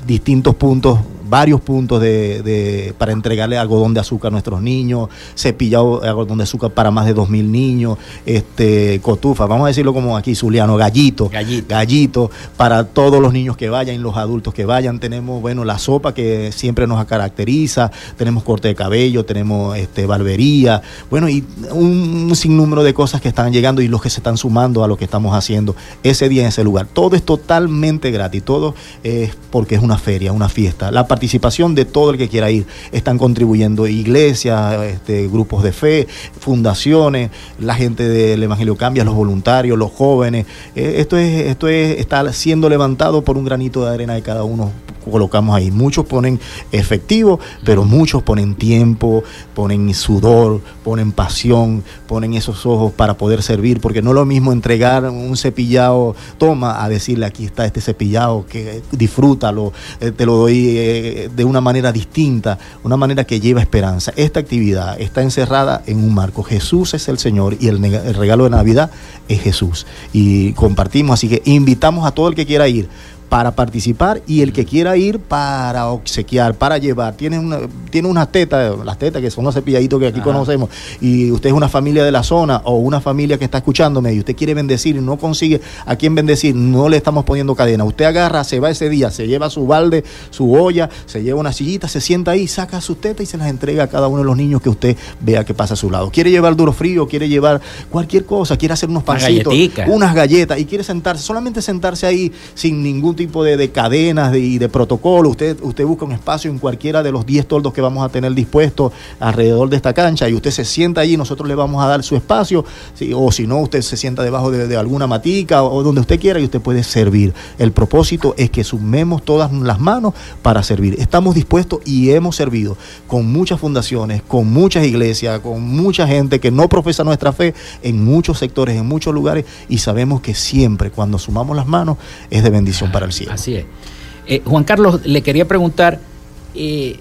distintos puntos, varios puntos de, de, para entregarle algodón de azúcar a nuestros niños, cepillado de algodón de azúcar para más de dos mil niños, este, cotufa, vamos a decirlo como aquí zuliano, gallito, gallito, gallito, para todos los niños que vayan y los adultos que vayan. Tenemos, bueno, la sopa que siempre nos caracteriza, tenemos corte de cabello, tenemos este, barbería, bueno, y un, un sinnúmero de cosas que están llegando y los que se están sumando a lo que estamos haciendo ese día en ese lugar. Todo es totalmente gratis, todo es porque es una feria, una fiesta. La participación de todo el que quiera ir. Están contribuyendo iglesias, este, grupos de fe, fundaciones, la gente del Evangelio Cambia, los voluntarios, los jóvenes. Eh, esto es, esto es, está siendo levantado por un granito de arena de cada uno. Colocamos ahí. Muchos ponen efectivo, pero muchos ponen tiempo, ponen sudor, ponen pasión, ponen esos ojos para poder servir, porque no es lo mismo entregar un cepillado, toma, a decirle aquí está este cepillado, que disfrútalo, te lo doy eh, de una manera distinta, una manera que lleva esperanza. Esta actividad está encerrada en un marco. Jesús es el Señor y el, el regalo de Navidad es Jesús. Y compartimos, así que invitamos a todo el que quiera ir para participar y el que quiera ir para obsequiar, para llevar. Tiene una, tiene unas tetas, las tetas que son los cepilladitos que aquí, ajá, conocemos, y usted es una familia de la zona o una familia que está escuchándome y usted quiere bendecir y no consigue a quién bendecir, no le estamos poniendo cadena. Usted agarra, se va ese día, se lleva su balde, su olla, se lleva una sillita, se sienta ahí, saca sus tetas y se las entrega a cada uno de los niños que usted vea que pasa a su lado. Quiere llevar duro frío, quiere llevar cualquier cosa, quiere hacer unos pancitos, una unas galletas, y quiere sentarse, solamente sentarse ahí sin ningún tipo tipo de, de cadenas y de, de protocolo. Usted, usted busca un espacio en cualquiera de los diez toldos que vamos a tener dispuestos alrededor de esta cancha y usted se sienta allí, nosotros le vamos a dar su espacio, ¿sí? O si no, usted se sienta debajo de, de alguna matica o, o donde usted quiera y usted puede servir. El propósito es que sumemos todas las manos para servir. Estamos dispuestos y hemos servido con muchas fundaciones, con muchas iglesias, con mucha gente que no profesa nuestra fe en muchos sectores, en muchos lugares, y sabemos que siempre cuando sumamos las manos es de bendición para el cielo. Así es. Eh, Juan Carlos, le quería preguntar, eh,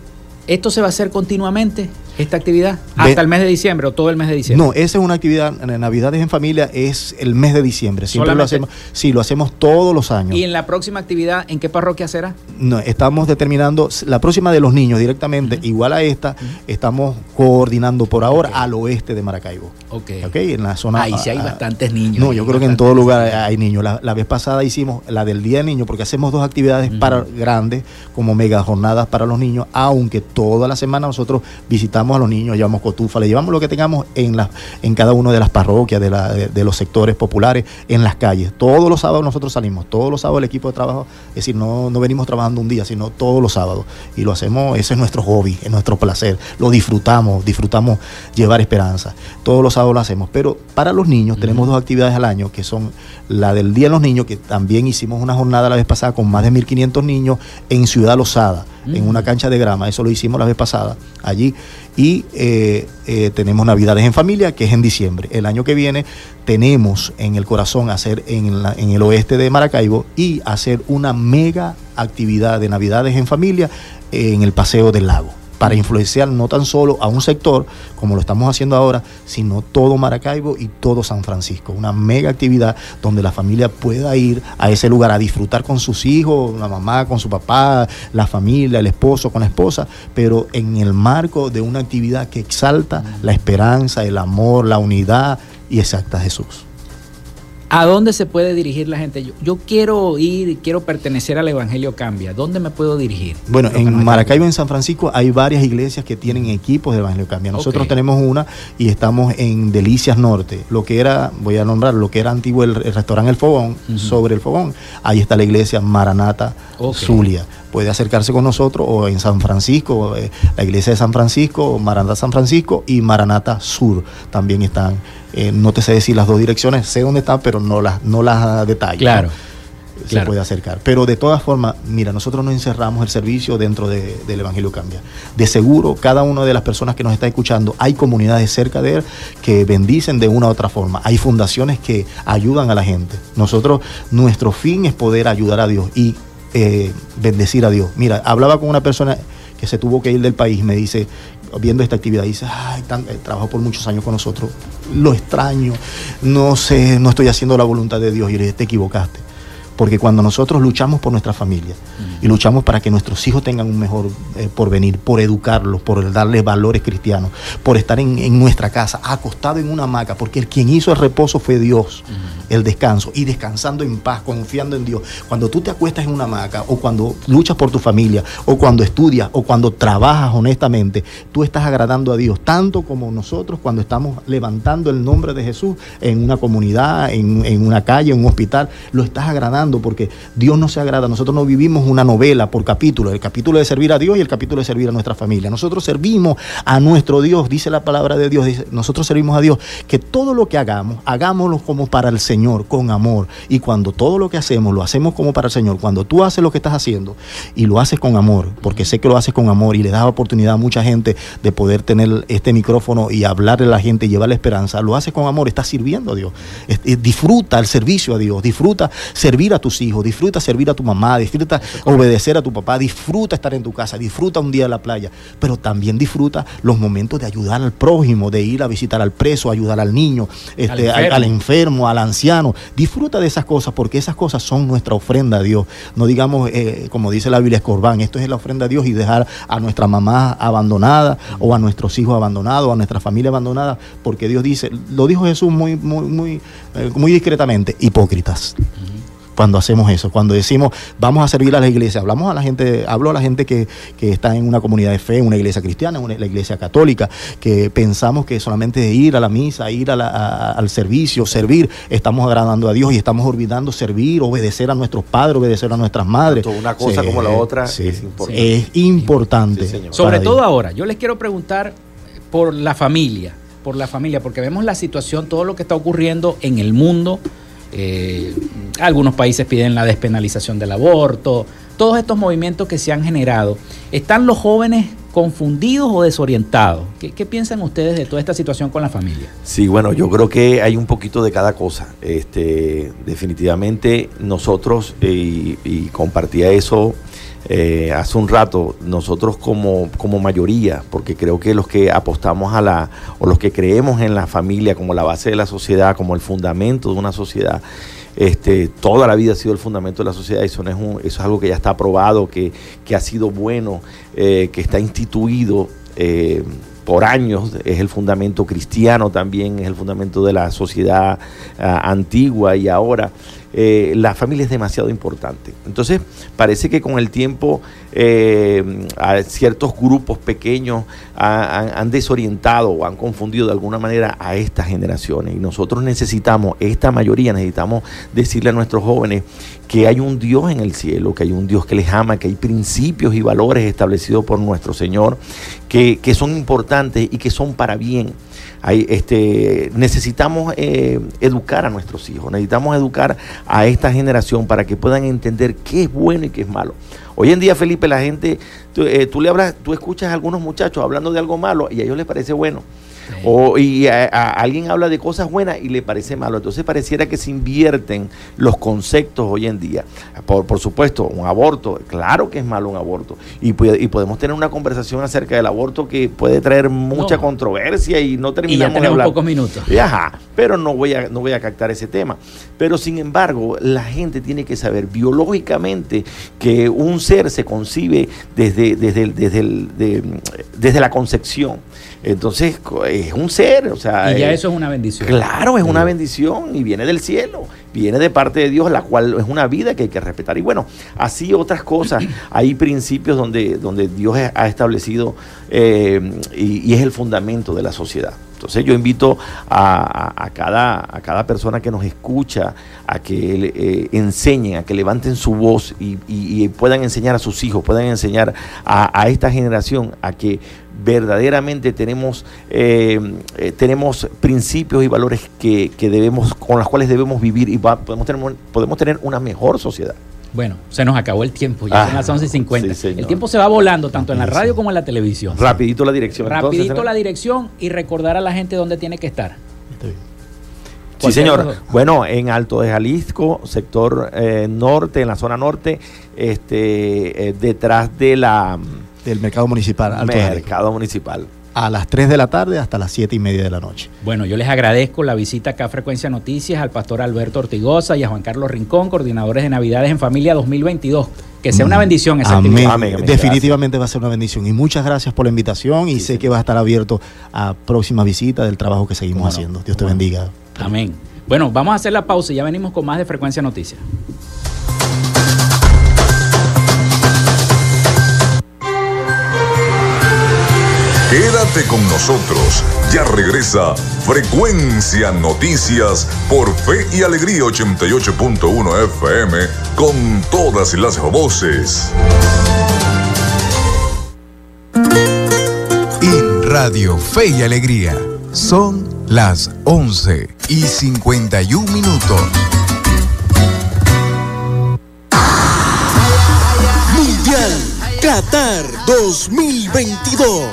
¿esto se va a hacer continuamente, esta actividad, hasta de, el mes de diciembre o todo el mes de diciembre? No, esa es una actividad, Navidades en Familia es el mes de diciembre. Siempre lo hacemos, sí, lo hacemos todos los años. ¿Y en la próxima actividad, en qué parroquia será? No, estamos determinando, la próxima de los niños directamente, uh-huh, igual a esta, uh-huh, estamos coordinando por ahora, okay, al oeste de Maracaibo. Ok. Ok, en la zona... Ahí sí hay a, bastantes niños. No, yo creo que en todo lugar hay niños. La, la vez pasada hicimos la del Día del Niño, porque hacemos dos actividades, uh-huh, para grandes, como mega jornadas para los niños, aunque toda la semana nosotros visitamos a los niños, llevamos cotufa, le llevamos lo que tengamos en, la, en cada una de las parroquias de, la, de, de los sectores populares, en las calles. Todos los sábados nosotros salimos, todos los sábados el equipo de trabajo, es decir, no, no venimos trabajando un día, sino todos los sábados, y lo hacemos, ese es nuestro hobby, es nuestro placer, lo disfrutamos, disfrutamos llevar esperanza, todos los sábados lo hacemos. Pero para los niños, mm, tenemos dos actividades al año, que son la del Día de los Niños, que también hicimos una jornada la vez pasada con más de mil quinientos niños en Ciudad Lozada, mm, en una cancha de grama, eso lo hicimos la vez pasada allí. Y eh, eh, tenemos Navidades en Familia, que es en diciembre. El año que viene tenemos en el corazón hacer en, la, en el oeste de Maracaibo y hacer una mega actividad de Navidades en Familia eh, en el Paseo del Lago, para influenciar no tan solo a un sector, como lo estamos haciendo ahora, sino todo Maracaibo y todo San Francisco. Una mega actividad donde la familia pueda ir a ese lugar a disfrutar con sus hijos, la mamá con su papá, la familia, el esposo con la esposa, pero en el marco de una actividad que exalta la esperanza, el amor, la unidad y exalta a Jesús. ¿A dónde se puede dirigir la gente? Yo, yo quiero ir, quiero pertenecer al Evangelio Cambia. ¿Dónde me puedo dirigir? Bueno, en Maracaibo, en San Francisco, hay varias iglesias que tienen equipos de Evangelio Cambia. Nosotros, okay, tenemos una y estamos en Delicias Norte. Lo que era, voy a nombrar, lo que era antiguo el, el restaurante El Fogón, uh-huh, sobre El Fogón. Ahí está la iglesia Maranata, okay, Zulia. Puede acercarse con nosotros, o en San Francisco, eh, la iglesia de San Francisco, Maranata San Francisco y Maranata Sur también están. Eh, no te sé decir las dos direcciones, sé dónde están, pero no las, no las detallo. Claro. claro, se puede acercar. Pero de todas formas, mira, nosotros no encerramos el servicio dentro de, del Evangelio Cambia. De seguro, cada una de las personas que nos está escuchando, hay comunidades cerca de él que bendicen de una u otra forma. Hay fundaciones que ayudan a la gente. Nosotros, nuestro fin es poder ayudar a Dios y eh, bendecir a Dios. Mira, hablaba con una persona que se tuvo que ir del país, me dice, viendo esta actividad, dice, ay, tan, eh, trabajó por muchos años con nosotros, lo extraño, no sé, no estoy haciendo la voluntad de Dios. Y le dije, te equivocaste, porque cuando nosotros luchamos por nuestra familia y luchamos para que nuestros hijos tengan un mejor eh, porvenir, por educarlos, por darles valores cristianos, por estar en, en nuestra casa, acostado en una hamaca, porque el quien hizo el reposo fue Dios, uh-huh, el descanso, y descansando en paz, confiando en Dios. Cuando tú te acuestas en una hamaca, o cuando luchas por tu familia, o cuando estudias, o cuando trabajas honestamente, tú estás agradando a Dios, tanto como nosotros cuando estamos levantando el nombre de Jesús en una comunidad, en, en una calle, en un hospital, lo estás agradando, porque Dios no se agrada. Nosotros no vivimos una novela por capítulo, el capítulo de servir a Dios y el capítulo de servir a nuestra familia. Nosotros servimos a nuestro Dios, dice la palabra de Dios, dice, nosotros servimos a Dios, que todo lo que hagamos, hagámoslo como para el Señor, con amor. Y cuando todo lo que hacemos, lo hacemos como para el Señor, cuando tú haces lo que estás haciendo y lo haces con amor, porque sé que lo haces con amor y le das oportunidad a mucha gente de poder tener este micrófono y hablarle a la gente y llevarle esperanza, lo haces con amor, estás sirviendo a Dios. Disfruta el servicio a Dios, disfruta servir a tus hijos, disfruta servir a tu mamá, disfruta obedecer a tu papá, disfruta estar en tu casa, disfruta un día en la playa, pero también disfruta los momentos de ayudar al prójimo, de ir a visitar al preso, ayudar al niño, este, al, enfermo. al enfermo, al anciano. Disfruta de esas cosas, porque esas cosas son nuestra ofrenda a Dios. No digamos, eh, como dice la Biblia, escorbán, esto es la ofrenda a Dios, y dejar a nuestra mamá abandonada, o a nuestros hijos abandonados, o a nuestra familia abandonada, porque Dios dice, lo dijo Jesús muy, muy, muy, eh, muy discretamente, hipócritas. Cuando hacemos eso, cuando decimos vamos a servir a la iglesia, hablamos a la gente, hablo a la gente que, que está en una comunidad de fe, una iglesia cristiana, una, la iglesia católica, que pensamos que solamente de ir a la misa, ir a la, a, al servicio, servir, estamos agradando a Dios y estamos olvidando servir, obedecer a nuestros padres, obedecer a nuestras madres. Una cosa sí, como la otra sí, es importante. Es importante. Sí, sobre todo Dios. Ahora, yo les quiero preguntar por la familia, por la familia, porque vemos la situación, todo lo que está ocurriendo en el mundo. Eh, algunos países piden la despenalización del aborto, todos estos movimientos que se han generado. ¿Están los jóvenes confundidos o desorientados? ¿Qué, qué piensan ustedes de toda esta situación con la familia? Sí, bueno, yo creo que hay un poquito de cada cosa. Este, definitivamente nosotros, eh, y compartía eso eh, hace un rato, nosotros como, como mayoría, porque creo que los que apostamos a la, o los que creemos en la familia como la base de la sociedad, como el fundamento de una sociedad, Este, toda la vida ha sido el fundamento de la sociedad. Eso, no es, un, eso es algo que ya está aprobado, que, que ha sido bueno, eh, que está instituido eh, por años. Es el fundamento cristiano también, es el fundamento de la sociedad uh, antigua y ahora. Eh, la familia es demasiado importante. Entonces, parece que con el tiempo eh, a ciertos grupos pequeños a, a, han desorientado o han confundido de alguna manera a estas generaciones. Y nosotros necesitamos, esta mayoría, necesitamos decirle a nuestros jóvenes que hay un Dios en el cielo, que hay un Dios que les ama, que hay principios y valores establecidos por nuestro Señor, que, que son importantes y que son para bien. Hay, este, necesitamos eh, educar a nuestros hijos, necesitamos educar a esta generación para que puedan entender qué es bueno y qué es malo. Hoy en día, Felipe, la gente, tú, eh, tú le hablas, tú escuchas a algunos muchachos hablando de algo malo y a ellos les parece bueno. O, y a, a alguien habla de cosas buenas y le parece malo. Entonces pareciera que se invierten los conceptos hoy en día. Por, por supuesto, un aborto, claro que es malo un aborto, y, y podemos tener una conversación acerca del aborto que puede traer mucha no. controversia y no terminamos y ya tenemos de hablar pocos minutos. Y ajá, pero no voy a no voy a captar ese tema. Pero sin embargo, la gente tiene que saber biológicamente que un ser se concibe desde desde el, desde, el, de, desde la concepción. Entonces es un ser, o sea, y ya es, eso es una bendición. Claro, es una bendición y viene del cielo, viene de parte de Dios, la cual es una vida que hay que respetar. Y bueno, así otras cosas. Hay principios donde, donde Dios ha establecido eh, y, y es el fundamento de la sociedad. Entonces yo invito a, a, a, cada, a cada persona que nos escucha a que eh, enseñen, a que levanten su voz y, y, y puedan enseñar a sus hijos, puedan enseñar a, a esta generación a que verdaderamente tenemos, eh, eh, tenemos principios y valores que, que debemos, con los cuales debemos vivir y va, podemos, tener, podemos tener una mejor sociedad. Bueno, se nos acabó el tiempo, ya ah, son las once y cincuenta. Sí, el tiempo se va volando tanto en la radio como en la televisión. Rapidito la dirección. Rapidito entonces, la dirección y recordar a la gente dónde tiene que estar. Está bien. Sí, señor. Bueno, en Alto de Jalisco, sector eh, norte, en la zona norte, este, eh, detrás de la... del mercado municipal. Alto mercado Jalisco. Municipal. A las tres de la tarde hasta las siete y media de la noche. Bueno, yo les agradezco la visita acá a Frecuencia Noticias, al pastor Alberto Ortigosa y a Juan Carlos Rincón, coordinadores de Navidades en Familia dos mil veintidós. Que sea una bendición esa amén. Actividad. Amén, amén. Definitivamente gracias. Va a ser una bendición. Y muchas gracias por la invitación y sí, sé sí. que va a estar abierto a próximas visitas del trabajo que seguimos bueno, haciendo. Dios bueno. te bendiga. Amén. Bueno, vamos a hacer la pausa y ya venimos con más de Frecuencia Noticias. Quédate con nosotros, ya regresa Frecuencia Noticias por Fe y Alegría ochenta y ocho punto uno F M con todas las voces. En Radio Fe y Alegría son las once y cincuenta y un minutos. Mundial Qatar dos mil veintidós.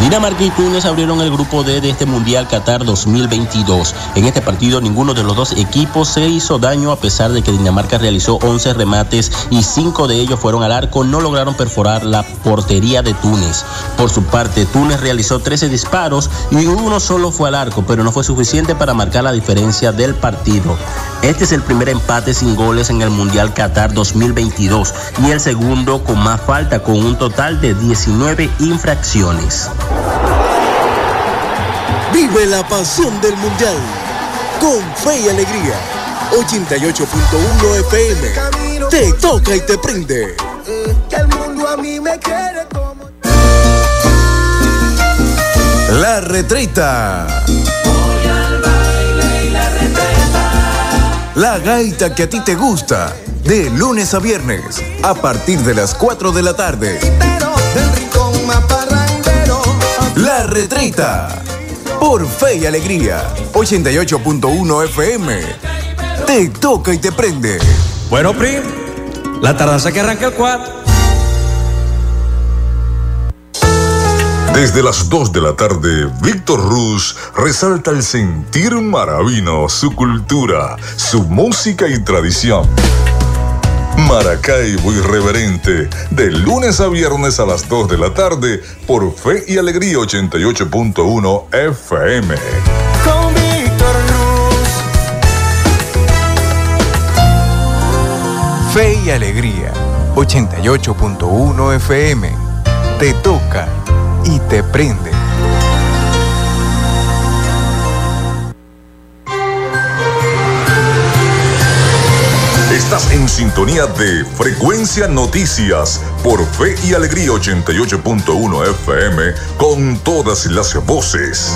Dinamarca y Túnez abrieron el grupo D de este Mundial Qatar dos mil veintidós. En este partido ninguno de los dos equipos se hizo daño, a pesar de que Dinamarca realizó once remates y cinco de ellos fueron al arco. No lograron perforar la portería de Túnez. Por su parte, Túnez realizó trece disparos y uno solo fue al arco, pero no fue suficiente para marcar la diferencia del partido. Este es el primer empate sin goles en el Mundial Qatar dos mil veintidós y el segundo con más falta, con un total de diecinueve infracciones. Vive la pasión del Mundial con Fe y Alegría ochenta y ocho punto uno F M. Te toca y te prende. El mundo a mí me quiere como La Retreta. Voy al baile y la retreta. La gaita que a ti te gusta, de lunes a viernes a partir de las cuatro de la tarde. La Retreta por Fe y Alegría ochenta y ocho punto uno F M. Te toca y te prende. Bueno, Prim, la tardanza que arranca el quad. Desde las dos de la tarde, Víctor Ruz resalta el sentir maravino, su cultura, su música y tradición. Maracaibo Irreverente, de lunes a viernes a las dos de la tarde, por Fe y Alegría ochenta y ocho punto uno F M. Con Víctor Luz. Fe y Alegría ochenta y ocho punto uno F M. Te toca y te prende. Estás en sintonía de Frecuencia Noticias por Fe y Alegría ochenta y ocho punto uno F M con todas las voces.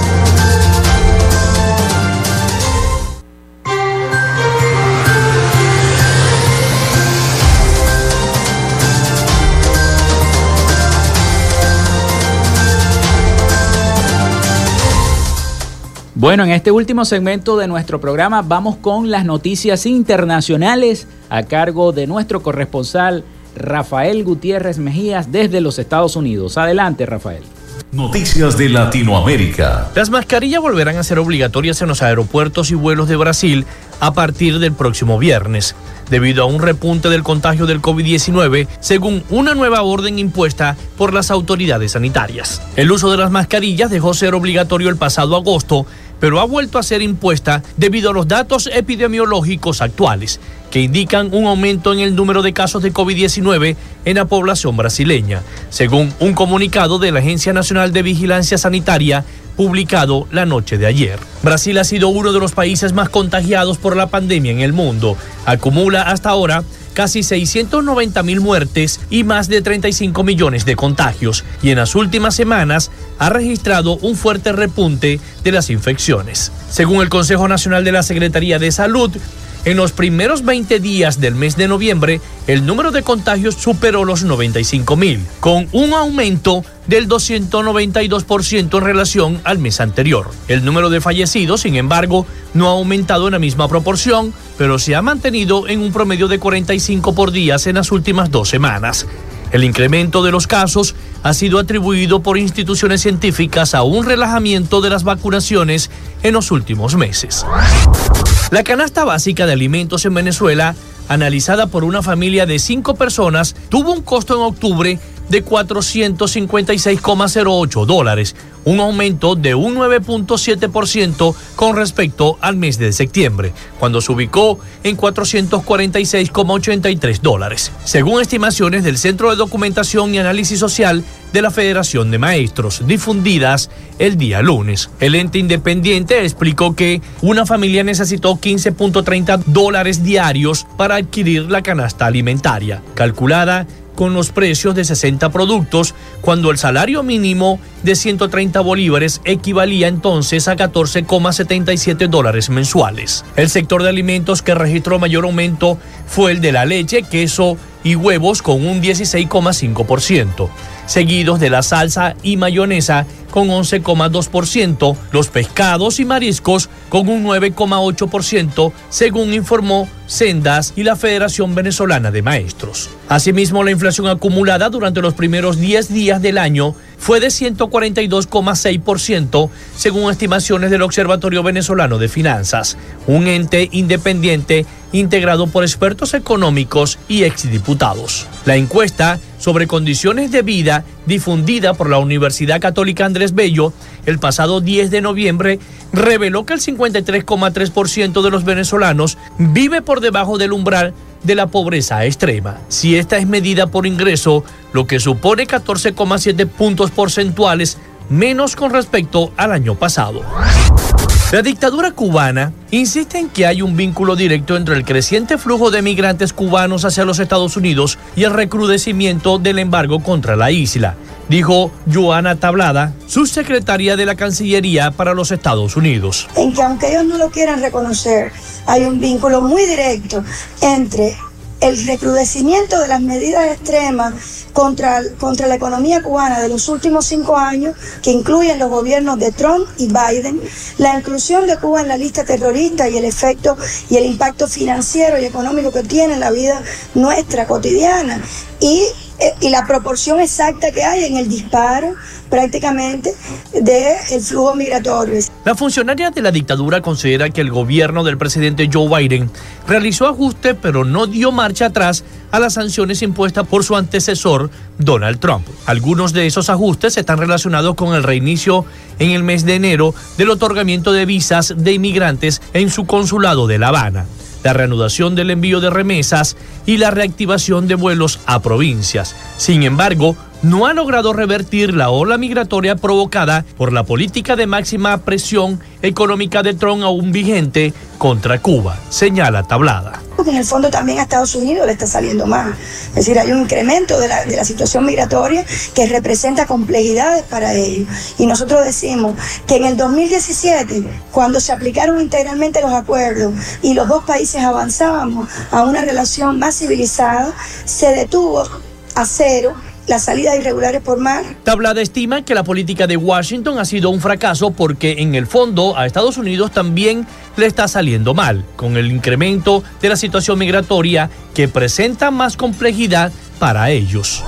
Bueno, en este último segmento de nuestro programa vamos con las noticias internacionales a cargo de nuestro corresponsal Rafael Gutiérrez Mejías desde los Estados Unidos. Adelante, Rafael. Noticias de Latinoamérica. Las mascarillas volverán a ser obligatorias en los aeropuertos y vuelos de Brasil a partir del próximo viernes, debido a un repunte del contagio del COVID diecinueve, según una nueva orden impuesta por las autoridades sanitarias. El uso de las mascarillas dejó ser obligatorio el pasado agosto, pero ha vuelto a ser impuesta debido a los datos epidemiológicos actuales, que indican un aumento en el número de casos de COVID diecinueve en la población brasileña, según un comunicado de la Agencia Nacional de Vigilancia Sanitaria, publicado la noche de ayer. Brasil ha sido uno de los países más contagiados por la pandemia en el mundo. Acumula hasta ahora casi seiscientos noventa mil muertes y más de treinta y cinco millones de contagios, y en las últimas semanas ha registrado un fuerte repunte de las infecciones. Según el Consejo Nacional de la Secretaría de Salud, en los primeros veinte días del mes de noviembre, el número de contagios superó los noventa y cinco mil, con un aumento del doscientos noventa y dos por ciento en relación al mes anterior. El número de fallecidos, sin embargo, no ha aumentado en la misma proporción, pero se ha mantenido en un promedio de cuarenta y cinco por día en las últimas dos semanas. El incremento de los casos ha sido atribuido por instituciones científicas a un relajamiento de las vacunaciones en los últimos meses. La canasta básica de alimentos en Venezuela, analizada por una familia de cinco personas, tuvo un costo en octubre de cuatrocientos cincuenta y seis coma cero ocho dólares, un aumento de un nueve coma siete por ciento con respecto al mes de septiembre, cuando se ubicó en cuatrocientos cuarenta y seis coma ochenta y tres dólares, según estimaciones del Centro de Documentación y Análisis Social de la Federación de Maestros, difundidas el día lunes. El ente independiente explicó que una familia necesitó quince coma treinta dólares diarios para adquirir la canasta alimentaria, calculada con los precios de sesenta productos, cuando el salario mínimo de ciento treinta bolívares equivalía entonces a catorce coma setenta y siete dólares mensuales. El sector de alimentos que registró mayor aumento fue el de la leche, queso y huevos, con un dieciséis coma cinco por ciento, seguidos de la salsa y mayonesa con once coma dos por ciento, los pescados y mariscos con un nueve coma ocho por ciento, según informó Sendas y la Federación Venezolana de Maestros. Asimismo, la inflación acumulada durante los primeros diez días del año fue de ciento cuarenta y dos coma seis por ciento, según estimaciones del Observatorio Venezolano de Finanzas, un ente independiente integrado por expertos económicos y exdiputados. La encuesta sobre condiciones de vida, difundida por la Universidad Católica Andrés Bello el pasado diez de noviembre, reveló que el cincuenta y tres coma tres por ciento de los venezolanos vive por debajo del umbral de la pobreza extrema, si esta es medida por ingreso, lo que supone catorce coma siete puntos porcentuales menos con respecto al año pasado. La dictadura cubana insiste en que hay un vínculo directo entre el creciente flujo de migrantes cubanos hacia los Estados Unidos y el recrudecimiento del embargo contra la isla, dijo Joanna Tablada, subsecretaria de la Cancillería para los Estados Unidos. En que aunque ellos no lo quieran reconocer, hay un vínculo muy directo entre el recrudecimiento de las medidas extremas contra, contra la economía cubana de los últimos cinco años, que incluyen los gobiernos de Trump y Biden, la inclusión de Cuba en la lista terrorista y el efecto y el impacto financiero y económico que tiene en la vida nuestra cotidiana, y, y la proporción exacta que hay en el disparo prácticamente del flujo migratorio. La funcionaria de la dictadura considera que el gobierno del presidente Joe Biden realizó ajustes, pero no dio marcha atrás a las sanciones impuestas por su antecesor Donald Trump. Algunos de esos ajustes están relacionados con el reinicio en el mes de enero del otorgamiento de visas de inmigrantes en su consulado de La Habana, la reanudación del envío de remesas y la reactivación de vuelos a provincias. Sin embargo, no ha logrado revertir la ola migratoria provocada por la política de máxima presión económica de Trump aún vigente contra Cuba, señala Tablada. Porque en el fondo también a Estados Unidos le está saliendo más. Es decir, hay un incremento de la, de la situación migratoria que representa complejidades para ellos. Y nosotros decimos que en el dos mil diecisiete, cuando se aplicaron integralmente los acuerdos y los dos países avanzábamos a una relación más civilizada, se detuvo a cero las salidas irregulares por mar. Tablada estima que la política de Washington ha sido un fracaso porque en el fondo a Estados Unidos también le está saliendo mal, con el incremento de la situación migratoria que presenta más complejidad para ellos.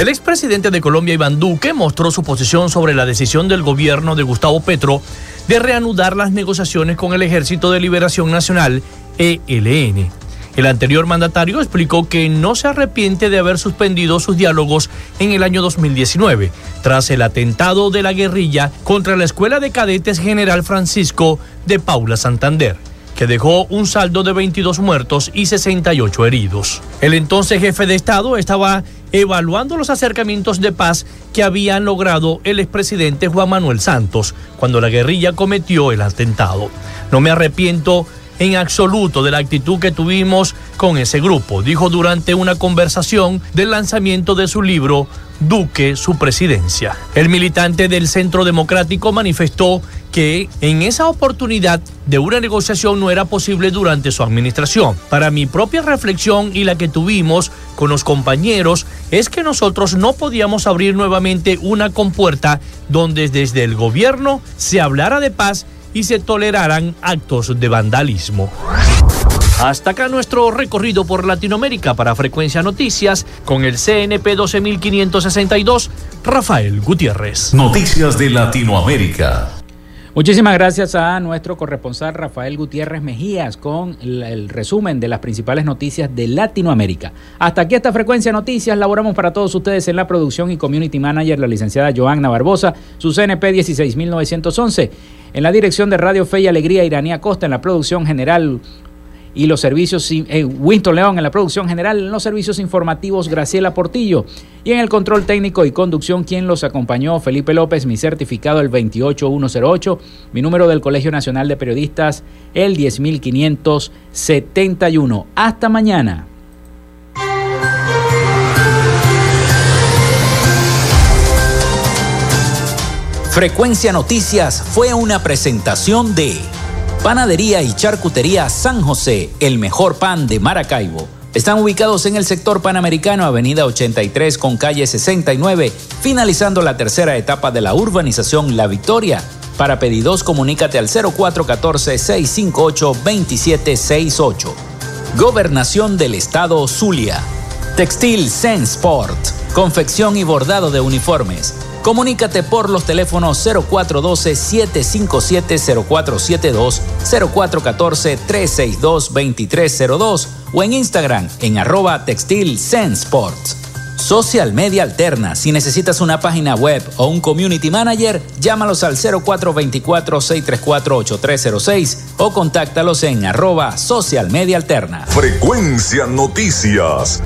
El expresidente de Colombia, Iván Duque, mostró su posición sobre la decisión del gobierno de Gustavo Petro de reanudar las negociaciones con el Ejército de Liberación Nacional, E L N. El anterior mandatario explicó que no se arrepiente de haber suspendido sus diálogos en el año dos mil diecinueve, tras el atentado de la guerrilla contra la Escuela de Cadetes General Francisco de Paula Santander, que dejó un saldo de veintidós muertos y sesenta y ocho heridos. El entonces jefe de Estado estaba evaluando los acercamientos de paz que habían logrado el expresidente Juan Manuel Santos cuando la guerrilla cometió el atentado. No me arrepiento en absoluto de la actitud que tuvimos con ese grupo, dijo durante una conversación del lanzamiento de su libro Duque, su presidencia. El militante del Centro Democrático manifestó que en esa oportunidad de una negociación no era posible durante su administración. Para mi propia reflexión y la que tuvimos con los compañeros es que nosotros no podíamos abrir nuevamente una compuerta donde desde el gobierno se hablara de paz y se toleraran actos de vandalismo. Hasta acá nuestro recorrido por Latinoamérica para Frecuencia Noticias con el C N P doce mil quinientos sesenta y dos, Rafael Gutiérrez. Noticias de Latinoamérica. Muchísimas gracias a nuestro corresponsal Rafael Gutiérrez Mejías con el resumen de las principales noticias de Latinoamérica. Hasta aquí esta Frecuencia Noticias. Laboramos para todos ustedes en la producción y community manager la licenciada Joanna Barbosa, su C N P dieciséis mil novecientos once. En la dirección de Radio Fe y Alegría, Irania Acosta. En la producción general y los servicios, eh, Winston León en la producción general, en los servicios informativos Graciela Portillo, y en el control técnico y conducción quien los acompañó Felipe López, mi certificado el veintiocho mil ciento ocho, mi número del Colegio Nacional de Periodistas el diez mil quinientos setenta y uno. Hasta mañana. Frecuencia Noticias fue una presentación de Panadería y Charcutería San José, el mejor pan de Maracaibo. Están ubicados en el sector Panamericano, avenida ochenta y tres con calle sesenta y nueve, finalizando la tercera etapa de la urbanización La Victoria. Para pedidos, comunícate al cero cuatro uno cuatro, seis cinco ocho, dos siete seis ocho. Gobernación del Estado Zulia. Textil Zen Sports, confección y bordado de uniformes. Comunícate por los teléfonos cero cuatro uno dos, siete cinco siete, cero cuatro siete dos, cero cuatro uno cuatro, tres seis dos, dos tres cero dos o en Instagram en arroba Textil Zen Sports. Social Media Alterna. Si necesitas una página web o un community manager, llámalos al cero cuatro dos cuatro, seis tres cuatro, ocho tres cero seis o contáctalos en arroba Social Media Alterna. Frecuencia Noticias.